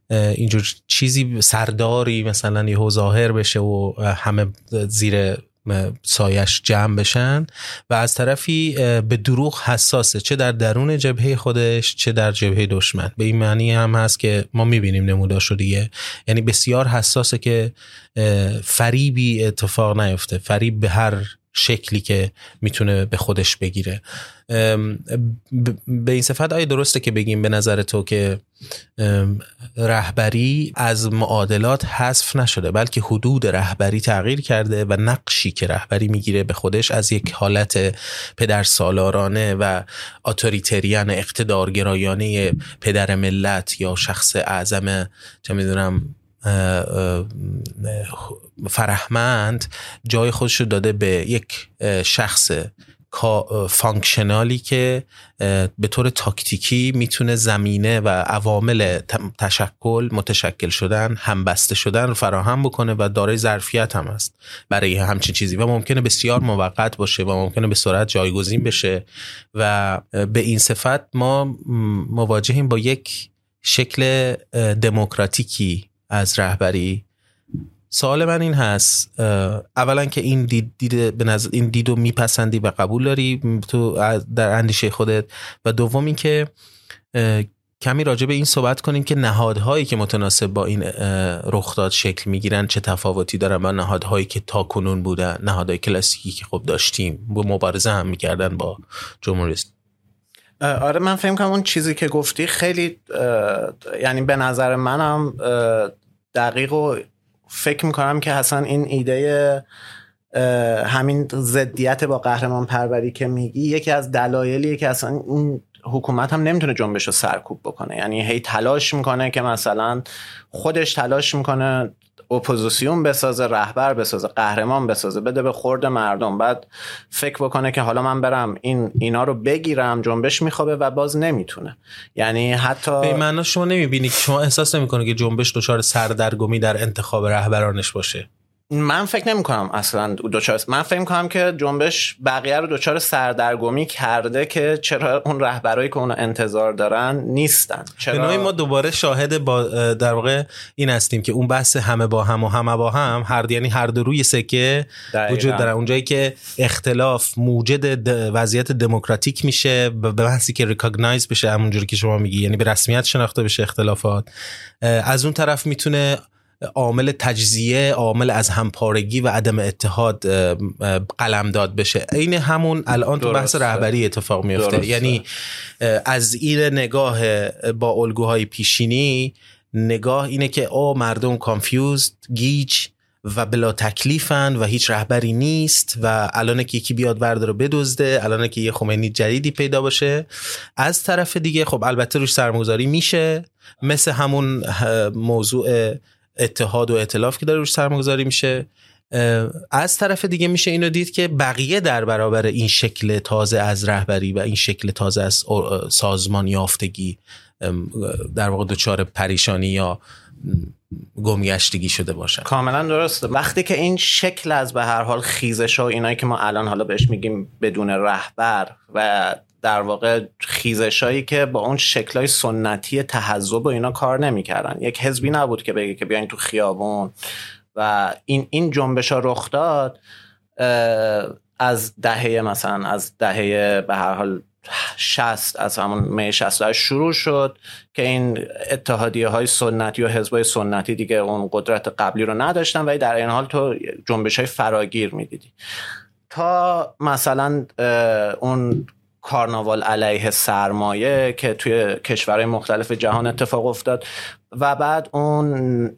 اینجور چیزی، سرداری مثلا یهو ظاهر بشه و همه زیر سایش جمع بشن. و از طرفی به دروغ حساسه، چه در درون جبهه خودش چه در جبهه دشمن. به این معنی هم هست که ما میبینیم نموداشو دیگه، یعنی بسیار حساسه که فریبی اتفاق نیفته، فریب به هر شکلی که میتونه به خودش بگیره. به این صفت آیا درسته که بگیم به نظر تو که رهبری از معادلات حذف نشده، بلکه حدود رهبری تغییر کرده و نقشی که رهبری میگیره به خودش از یک حالت پدرسالارانه و اتوریتریان اقتدارگرایانه پدر ملت یا شخص اعظم چه میدونم فرهمند جای خودش رو داده به یک شخص فانکشنالی که به طور تاکتیکی میتونه زمینه و عوامل تشکل متشکل شدن، همبسته شدن رو فراهم بکنه و دارای ظرفیت هم است برای همچین چیزی و ممکنه بسیار موقت باشه و ممکنه به سرعت جایگزین بشه. و به این صفت ما مواجهیم با یک شکل دموکراتیکی از رهبری. سوال من این هست، اولا که این دید, دید به نظر این دیدو میپسندی و قبول داری تو در اندیشه خودت، و دوم این که کمی راجع به این صحبت کنیم که نهادهایی که متناسب با این رخداد شکل میگیرن چه تفاوتی دارن با نهادهایی که تا کنون بودن، نهادهای کلاسیکی که خب داشتیم با مبارزه هم میکردن با جمهوری. آره من فهم کنم اون چیزی که گفتی خیلی، یعنی به نظر منم دقیق و فکر میکنم که حسن این ایده همین ضدیت با قهرمان پروری که میگی یکی از دلایلیه که اصلا این حکومت هم نمیتونه جنبش رو سرکوب بکنه، یعنی هی تلاش میکنه که مثلا خودش تلاش میکنه اپوزیسیون بسازه، رهبر بسازه، قهرمان بسازه، بده به خورد مردم، بعد فکر بکنه که حالا من برم این اینا رو بگیرم، جنبش میخوابه و باز نمیتونه. یعنی حتی به معنی شما نمیبینی، شما احساس نمیکنه که جنبش دچار سردرگمی در انتخاب رهبرانش باشه. من فکر نمی کنم اصلا دوچار، من فکر میکنم که جنبش بقیه رو دوچار سردرگمی کرده که چرا اون رهبرایی که اون انتظار دارن نیستن. چرا به نوعی ما دوباره شاهد با در واقع این هستیم که اون بحث همه با هم و همه با هم هر یعنی هر دو روی سکه وجود داره، اونجایی که اختلاف موجد وضعیت دموکراتیک میشه به بحثی که ریکگنایز بشه، همونجوری که شما میگی یعنی به رسمیت شناخته بشه اختلافات، از اون طرف میتونه عامل تجزیه، عامل از همپارگی و عدم اتحاد قلمداد بشه. این همون الان تو بحث رهبری اتفاق میفته، یعنی از این نگاه با الگوهای پیشینی نگاه اینه که آه مردم کانفیوزد، گیج و بلا تکلیفن و هیچ رهبری نیست و الان که یکی بیاد وردارو بدزده، الان که یه خمینی جدیدی پیدا باشه. از طرف دیگه خب البته روش سرمایه‌گذاری میشه، مثل همون موضوع اتحاد و ائتلاف که داره روش سرمایه‌گذاری میشه. از طرف دیگه میشه اینو دید که بقیه در برابر این شکل تازه از رهبری و این شکل تازه از سازمان یافتگی در واقع دچار پریشانی یا گمگشتگی شده باشه. کاملا درسته. وقتی که این شکل از به هر حال خیزش و اینایی که ما الان حالا بهش میگیم بدون رهبر و در واقع خیزشایی که با اون شکلای سنتی تحزب و اینا کار نمی‌کردن، یک حزبی نبود که بگه که بیاین تو خیابون و این این جنبشا رخ داد از دهه مثلا از دهه به هر حال شصت، از همون می شصت شروع شد که این اتحادیه های سنتی و حزبای سنتی دیگه اون قدرت قبلی رو نداشتن ولی در این حال تو جنبشای فراگیر می‌دیدی تا مثلا اون کارناوال علیه سرمایه که توی کشورهای مختلف جهان اتفاق افتاد و بعد اون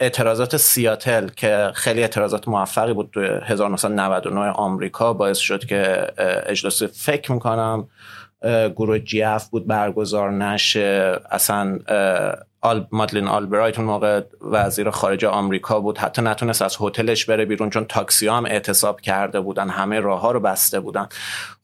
اعتراضات سیاتل که خیلی اعتراضات موفقی بود توی هزار و نهصد و نود و نه آمریکا، باعث شد که اجلاس فکر میکنم گروه جی اف بود برگزار نشه. اصلا مادلین آلبرایت اون موقع وزیر خارجه آمریکا بود، حتی نتونست از هتلش بره بیرون چون تاکسی هم اعتصاب کرده بودن، همه راه ها رو بسته بودن.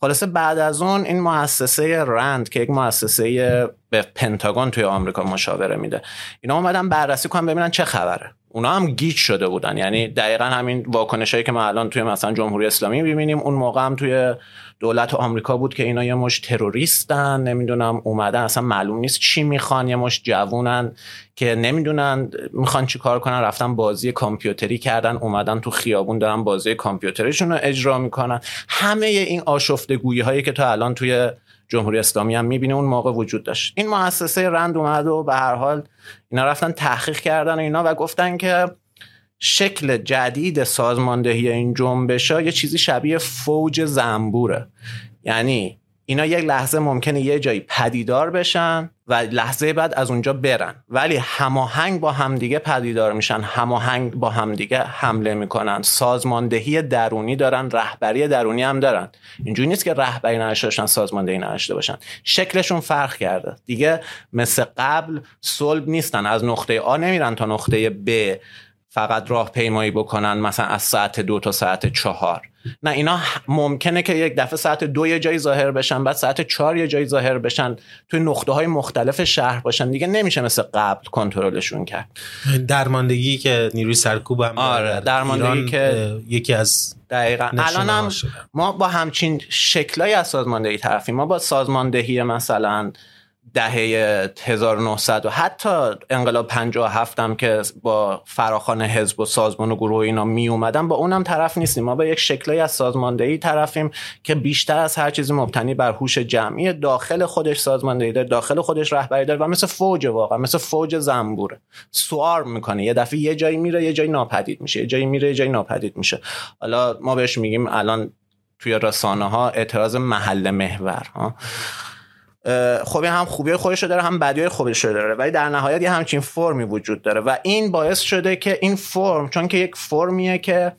خلاصه بعد از اون این مؤسسه رند که یک مؤسسه به پنتاگون توی آمریکا مشاوره میده، اینا اومدن بررسی کنن ببینن چه خبره. اونا هم گیج شده بودن، یعنی دقیقاً همین واکنشایی که ما الان توی مثلا جمهوری اسلامی می‌بینیم اون موقع هم توی دولت آمریکا بود که اینا یه مش تروریستن، نمیدونم اومدن اصلا معلوم نیست چی میخوان، یه مش جوونن که نمیدونن میخوان چی کار کنن، رفتن بازی کامپیوتری کردن، اومدن تو خیابون دارن بازی کامپیوتریشون رو اجرا میکنن. همه این آشفتگویی هایی که تا الان توی جمهوری اسلامی هم میبینه اون موقع وجود داشت. این مؤسسه رند اومد و به هر حال اینا رفتن تحقیق کردن و اینا و گفتن که شکل جدید سازماندهی این جنبشا یه چیزی شبیه فوج زنبوره، یعنی اینا یک لحظه ممکنه یه جایی پدیدار بشن و لحظه بعد از اونجا برن، ولی هماهنگ با همدیگه پدیدار میشن، هماهنگ با همدیگه حمله میکنن، سازماندهی درونی دارن، رهبری درونی هم دارن. اینجوری نیست که رهبری نداشته باشن سازماندهی نداشته باشن، شکلشون فرق کرده دیگه، مثل قبل صلب نیستن، از نقطه آ نمیرن تا نقطه ب فقط راه پیمایی بکنن مثلا از ساعت دو تا ساعت چهار، نه اینا ممکنه که یک دفعه ساعت دو یه جایی ظاهر بشن، بعد ساعت چهار یه جایی ظاهر بشن، توی نقطه های مختلف شهر باشن، دیگه نمیشه مثل قبل کنترلشون کرد. درماندگی که نیروی سرکوب هم آره، درماندگی که یکی از دقیقاً الان هم ما با همچین شکلای از سازماندهی طرفیم. ما با سازماندهی مثلا دهه هزار و نهصد و حتی انقلاب پنجاه و هفت هم که با فراخوان حزب و سازمان و گروه اینا می اومدن با اونم طرف نیستیم، ما با یک شکلی از سازماندهی طرفیم که بیشتر از هر چیزی مبتنی بر هوش جمعی، داخل خودش سازماندهی داره، داخل خودش رهبری داره و مثل فوج، واقعا مثل فوج زنبوره، سوار میکنه، یه دفعه یه جایی میره یه جایی ناپدید میشه، یه جایی میره یه جایی ناپدید میشه. حالا ما بهش میگیم الان توی رسانه ها اعتراض محل محور ها. خب هم خوبی خودش رو داره هم بدیای خودش رو داره، ولی در نهایت یه همچین فرمی وجود داره و این باعث شده که این فرم، چون که یک فرمیه که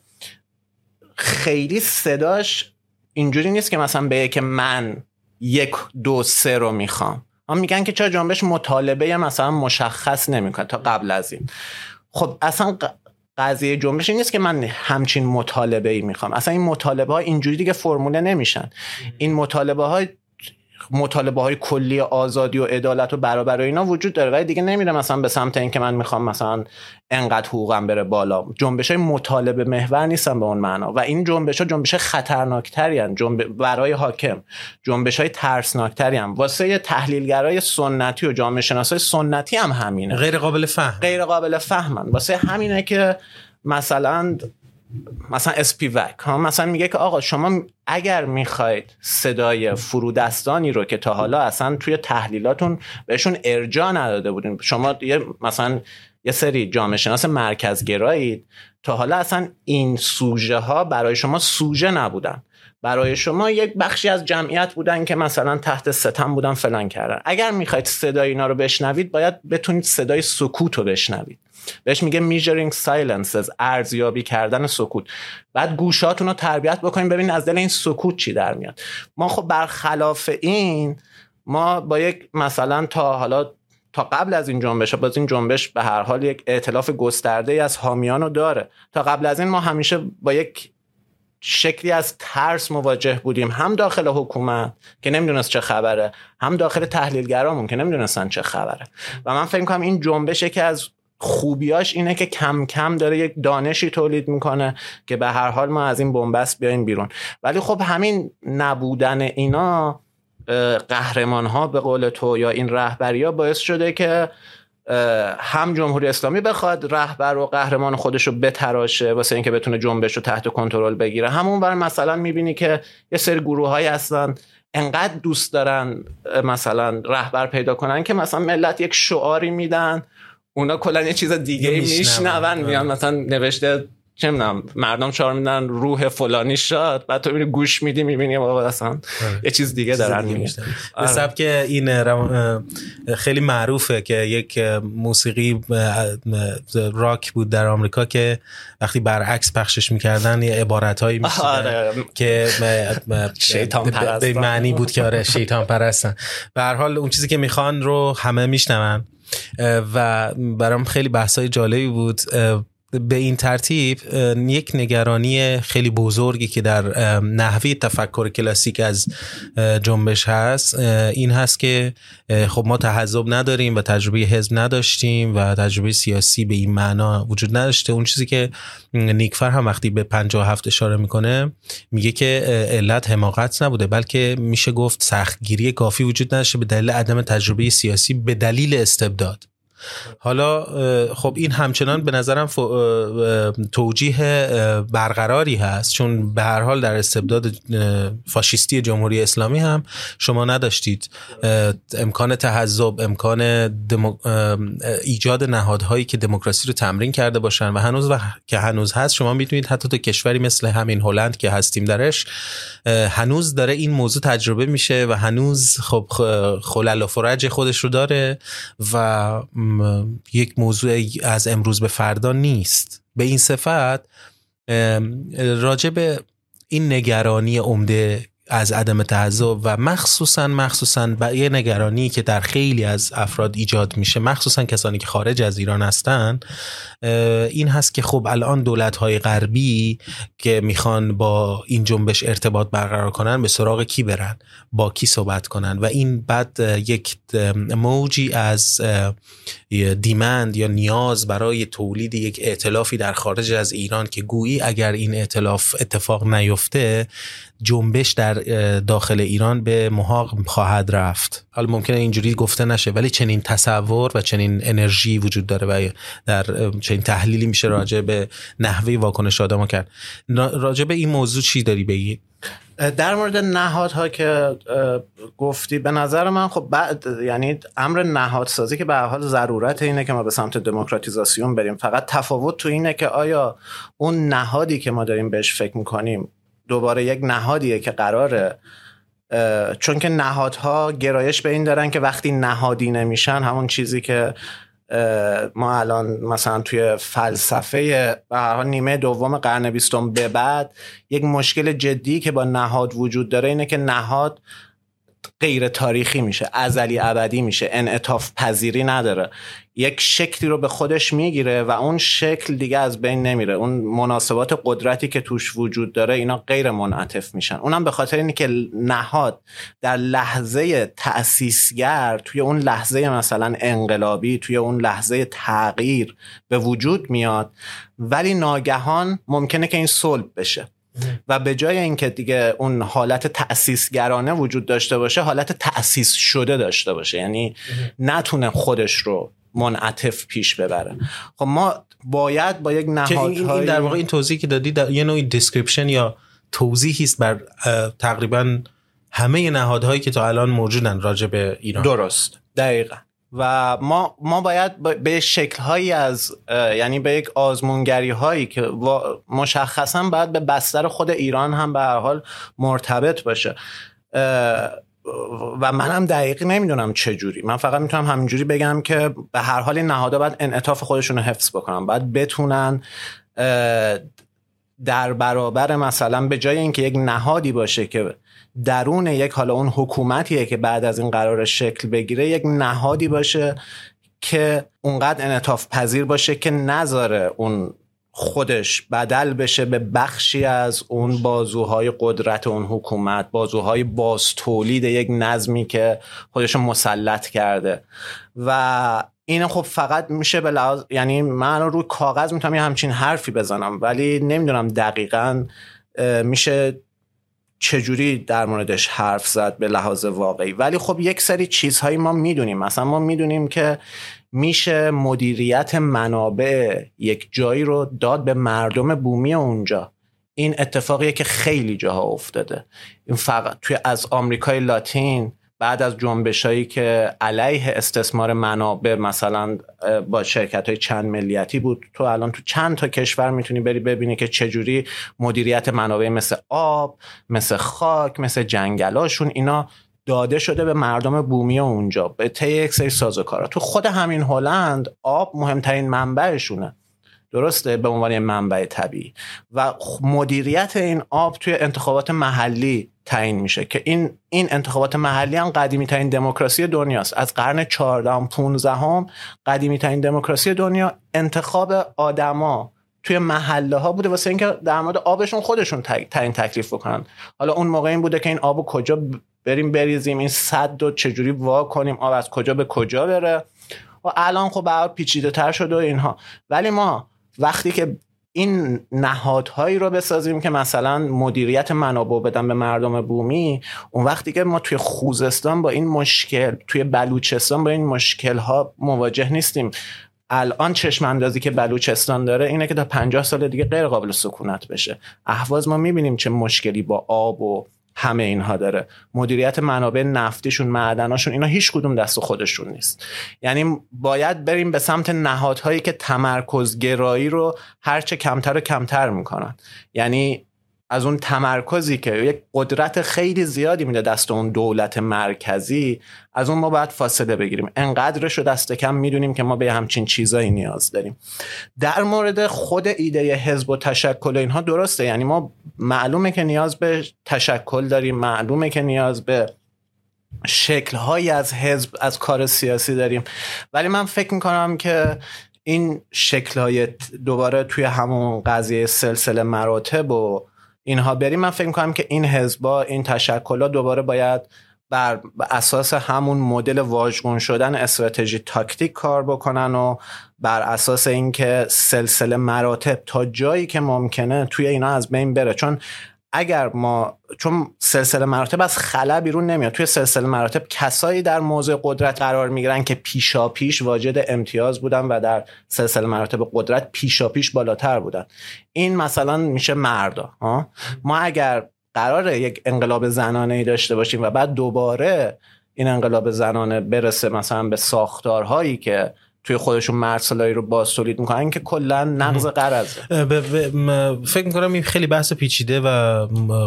خیلی صداش اینجوری نیست که مثلا بگه که من یک دو سه رو میخوام، هم میگن که چرا جنبش مطالبه مثلا مشخص نمیکنه تا قبل از این. خب اصلا قضیه جنبش نیست که من همچین مطالبه ای میخوام، اصلا این مطالبه ها اینجوری دیگه فرموله نمیشن، این مطالبه ها مطالبه های کلی آزادی و عدالت و برابری اینا وجود داره، ولی دیگه نمیره مثلا به سمت این که من میخوام مثلا انقدر حقوقم بره بالا. جنبش های مطالبه محور نیستن به اون معنا و این جنبش ها جنبش خطرناکتری ان جنبش برای حاکم، جنبش های ترسناکتری ان واسه تحلیلگرای سنتی و جامعه شناسای سنتی هم همینه، غیر قابل فهم، غیر قابل فهمن. واسه همینه که مثلا مثلا اسپیوک ها مثلا میگه که آقا شما اگر میخواید صدای فرودستانی رو که تا حالا اصلا توی تحلیلاتون بهشون ارجاع نداده بودین، شما یه مثلا یه سری جامعه شناس مرکزگرایید، تا حالا اصلا این سوژه ها برای شما سوژه نبودن، برای شما یک بخشی از جمعیت بودن که مثلا تحت ستم بودن فلان کردن، اگر میخواید صدای اینا رو بشنوید باید بتونید صدای سکوت رو بشنوید. بهش میگه میجورینگ سایلنسز، ارزیابی کردن سکوت. بعد گوشاتون رو تربیت بکنید ببینید از دل این سکوت چی در میاد. ما خب برخلاف این، ما با یک مثلا تا حالا تا قبل از این جنبش، باز این جنبش به هر حال یک ائتلاف گسترده ای از حامیانو داره، تا قبل از این ما همیشه با یک شکلی از ترس مواجه بودیم، هم داخل حکومت که نمیدونست چه خبره، هم داخل تحلیلگرامون که نمیدونستن چه خبره. و من فکر می‌کنم این جنبش که از خوبیاش اینه که کم کم داره یک دانشی تولید میکنه که به هر حال ما از این بنبست بیایم بیرون. ولی خب همین نبودن اینا، قهرمان ها به قول تو یا این رهبری ها، باعث شده که هم جمهوری اسلامی بخواد رهبر و قهرمان خودش رو بتراشه واسه اینکه بتونه جنبش رو تحت کنترل بگیره. همون بر مثلا میبینی که یه سری گروه هایی هستن انقدر دوست دارن مثلا رهبر پیدا کنن که مثلا ملت یک شعاری میدن، اونا کلا یه چیز دیگه میشنون، میان مثلا نوشته چه میدونم مردم شعار میدن روح فلانی شاد، بعد تو میری گوش میدی میبینی بابا اصلا یه چیز دیگه دارن میگن. به سبک که این خیلی معروفه که یک موسیقی راک بود در آمریکا که وقتی برعکس پخشش میکردن یه عبارتایی میشد که شیطان پرست، به معنی بود که آره شیطان پرستن. به هر حال اون چیزی که میخوان رو همه میشنون و برام خیلی بحثای جالبی بود. به این ترتیب یک نگرانی خیلی بزرگی که در نحوه تفکر کلاسیک از جنبش هست این هست که خب ما تحزب نداریم و تجربه حزب نداشتیم و تجربه سیاسی به این معنا وجود نداشته. اون چیزی که نیکفر هم وقتی به پنجاه و هفت اشاره میکنه میگه که علت حماقت نبوده، بلکه میشه گفت سختگیری کافی وجود نداشته به دلیل عدم تجربه سیاسی به دلیل استبداد. حالا خب این همچنان به نظرم توجیه برقراری هست، چون به هر حال در استبداد فاشیستی جمهوری اسلامی هم شما نداشتید امکان تحزب، امکان ایجاد نهادهایی که دموکراسی رو تمرین کرده باشن و هنوز و که هنوز هست شما میدونید حتی تو کشوری مثل همین هلند که هستیم درش هنوز داره این موضوع تجربه میشه و هنوز خب خلل و فرج خودش رو داره و یک موضوع از امروز به فردا نیست. به این صفت راجع به این نگرانی عمده از عدم تحزب و مخصوصاً مخصوصاً و یه نگرانی که در خیلی از افراد ایجاد میشه، مخصوصاً کسانی که خارج از ایران هستن، این هست که خب الان دولت‌های غربی که میخوان با این جنبش ارتباط برقرار کنن به سراغ کی برن، با کی صحبت کنن و این بعد یک موجی از دیمند یا نیاز برای تولید یک ائتلافی در خارج از ایران که گویی اگر این ائتلاف اتفاق نیفته جنبش در داخل ایران به محاق خواهد رفت. حالا ممکنه اینجوری گفته نشه ولی چنین تصور و چنین انرژی وجود داره و در چنین تحلیلی میشه راجع به نحوه واکنش آدم‌ها کرد. راجع به این موضوع چی داری بگی؟ در مورد نهادها که گفتی، به نظر من خب بعد یعنی امر نهادسازی که به هر حال ضرورت اینه که ما به سمت دموکراتیزاسیون بریم، فقط تفاوت تو اینه که آیا اون نهادی که ما داریم بهش فکر می‌کنیم دوباره یک نهادیه که قراره، چون که نهادها گرایش به این دارن که وقتی نهادی نمیشن، همون چیزی که ما الان مثلا توی فلسفه به هر حال نیمه دوم قرن بیستم به بعد یک مشکل جدی که با نهاد وجود داره اینه که نهاد غیر تاریخی میشه، ازلی ابدی میشه، انعطاف پذیری نداره، یک شکلی رو به خودش میگیره و اون شکل دیگه از بین نمیره. اون مناسبات قدرتی که توش وجود داره اینا غیر منعطف میشن. اونم به خاطر اینه که نهاد در لحظه تأسیسگر توی اون لحظه مثلا انقلابی، توی اون لحظه تغییر به وجود میاد، ولی ناگهان ممکنه که این صلب بشه و به جای اینکه دیگه اون حالت تأسیسگرانه وجود داشته باشه، حالت تأسیس شده داشته باشه، یعنی نتونه خودش رو منعطف پیش ببره. خب ما باید با یک نهادهای این, این در واقع این توضیحی که دادی یه نوعی دیسکریپشن یا توضیحی است بر تقریبا همه نهادهایی که تا الان موجودن راجع به ایران. درست، دقیقاً. و ما ما باید به شکل‌هایی از، یعنی به یک آزمونگری‌هایی که مشخصاً باید به بستر خود ایران هم به هر حال مرتبط باشه و من هم دقیقی نمیدونم چه جوری، من فقط میتونم همینجوری بگم که به هر حال نهادها باید انعطاف خودشون رو حفظ بکنن، باید بتونن در برابر مثلا، به جای اینکه یک نهادی باشه که درون یک، حالا اون حکومتیه که بعد از این قرار شکل بگیره، یک نهادی باشه که اونقدر انعطاف پذیر باشه که نذاره اون خودش بدل بشه به بخشی از اون بازوهای قدرت اون حکومت، بازوهای بازتولید یک نظمی که خودشو مسلط کرده. و این خب فقط میشه به لحاظ، یعنی من رو کاغذ میتونم یه همچین حرفی بزنم ولی نمیدونم دقیقاً میشه چجوری در موردش حرف زد به لحاظ واقعی. ولی خب یک سری چیزهایی ما میدونیم، مثلا ما میدونیم که میشه مدیریت منابع یک جایی رو داد به مردم بومی اونجا. این اتفاقیه که خیلی جاها افتاده، این فقط توی از آمریکای لاتین بعد از جنبشایی که علیه استثمار منابع مثلا با شرکت‌های چند ملیتی بود، تو الان تو چند تا کشور میتونی بری ببینی که چجوری مدیریت منابع مثل آب، مثل خاک، مثل جنگلاشون، اینا داده شده به مردم بومی اونجا به طی یک سری سازوکارا. تو خود همین هلند آب مهمترین منبعشونه، درسته، به عنوان منبع طبیعی، و مدیریت این آب توی انتخابات محلی تعیین میشه که این این انتخابات محلی هم قدیمی ترین دموکراسی دنیاست، از قرن چهاردهم پانزدهم قدیمی ترین دموکراسی دنیا انتخاب آدما توی محله ها بوده واسه اینکه در مورد آبشون خودشون تعیین تکلیف بکنن. حالا اون موقع این بوده که این آبو کجا بریم بریزیم، این سد رو چجوری وا کنیم، آب از کجا به کجا بره، و الان خب برای پیچیده تر شده اینها. ولی ما وقتی که این نهادهایی رو بسازیم که مثلا مدیریت منابع بدن به مردم بومی، اون وقتی که ما توی خوزستان با این مشکل، توی بلوچستان با این مشکل‌ها مواجه نیستیم. الان چشم اندازی که بلوچستان داره اینه که تا پنجاه سال دیگه غیر قابل سکونت بشه. اهواز ما می‌بینیم چه مشکلی با آب و همه اینها داره، مدیریت منابع نفتیشون، معدناشون، اینا هیچ کدوم دست خودشون نیست. یعنی باید بریم به سمت نهادهایی که تمرکزگرایی رو هرچه کمتر و کمتر میکنن، یعنی از اون تمرکزی که یک قدرت خیلی زیادی میده دست اون دولت مرکزی، از اون ما باید فاصله بگیریم. انقدرش رو دست کم میدونیم که ما به همچین چیزایی نیاز داریم. در مورد خود ایده حزب و تشکل اینها، درسته، یعنی ما معلومه که نیاز به تشکل داریم، معلومه که نیاز به شکل‌هایی از حزب، از کار سیاسی داریم، ولی من فکر میکنم که این شکل‌های دوباره توی همون قضیه سلسله مراتب و اینها بریم، من فکر می‌کنم که این حزب‌ها، این تشکل‌ها دوباره باید بر اساس همون مدل واژگون شدن استراتژی تاکتیک کار بکنن و بر اساس اینکه سلسله مراتب تا جایی که ممکنه توی اینا از بین بره. چون اگر ما چون سلسله مراتب از خلا بیرون نمیاد، توی سلسله مراتب کسایی در موضع قدرت قرار میگیرن که پیشاپیش واجد امتیاز بودن و در سلسله مراتب قدرت پیشاپیش بالاتر بودن. این مثلا میشه مردا. ما اگر قراره یک انقلاب زنانه‌ای داشته باشیم و بعد دوباره این انقلاب زنانه برسه مثلا به ساختارهایی که توی خودشون مرسلایی رو بازتولید میکنن، که کلن نقض قرض. فکر میکنم این خیلی بحث پیچیده و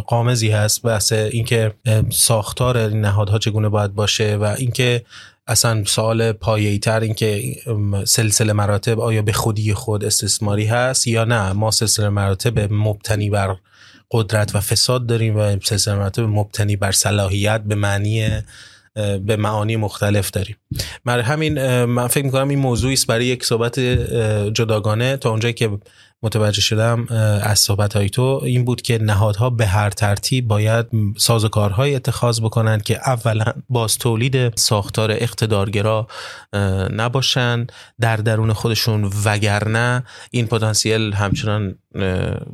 قامزی هست، بحث اینکه ساختار نهادها چگونه باید باشه و اینکه اصلا سوال پایه‌ای تر اینکه سلسله مراتب آیا به خودی خود استثماری هست یا نه. ما سلسله مراتب مبتنی بر قدرت و فساد داریم و سلسله مراتب مبتنی بر صلاحیت به معنی به معانی مختلف داریم. من همین من فکر می‌کنم این موضوعی است برای یک صحبت جداگانه. تا اونجایی که متوجه شدم از صحبت‌های تو این بود که نهادها به هر ترتیب باید سازوکارهای اتخاذ بکنن که اولا باز تولید ساختار اقتدارگرا نباشن در درون خودشون، وگرنه این پتانسیل همچنان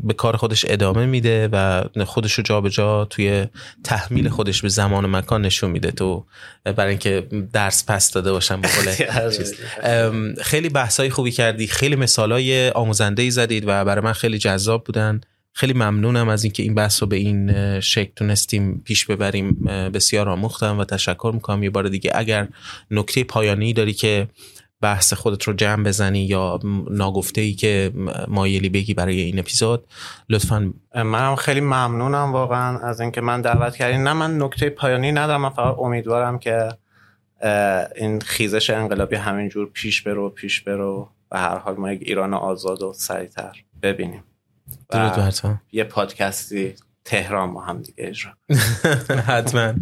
به کار خودش ادامه میده و خودشو جا به جا توی تحمیل خودش به زمان و مکان نشون میده، تو برای اینکه درس پس داده باشن به قول چیز. خیلی بحثای خوبی کردی، خیلی مثالای آموزنده‌ای زدید و برای من خیلی جذاب بودن. خیلی ممنونم از اینکه این بحث رو به این شکل تونستیم پیش ببریم. بسیار آموختم و تشکر میکنم. یه بار دیگه اگر نکته پایانی داری که بحث خودت رو جمع بزنی یا ناگفته‌ای که مایلی بگی برای این اپیزود، لطفاً. منم خیلی ممنونم واقعا از اینکه من دعوت کردین. نه من نکته پایانی ندارم، من فقط امیدوارم که این خیزش انقلابی همینجور پیش برو پیش برو و هر حال ما یک ایران آزاد و سریعتر ببینیم. درود بر تو. یه پادکستی تهران ما هم دیگه اجرا. حتما.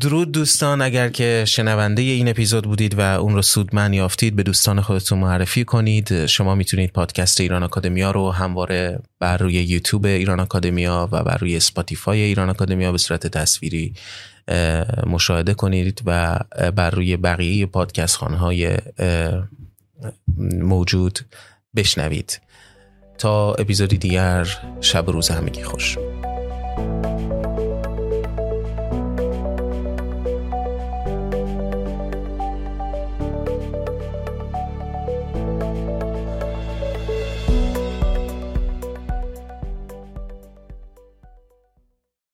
درود دوستان، اگر که شنونده این اپیزود بودید و اون رو سودمند یافتید به دوستان خودتون معرفی کنید. شما میتونید پادکست ایران آکادمیا رو همواره بر روی یوتیوب ایران آکادمیا و بر روی اسپاتیفای ایران آکادمیا به صورت تصویری مشاهده کنید و بر روی بقیه پادکست خانه‌های موجود بشنوید. تا اپیزودی دیگر، شب و روز همگی خوش.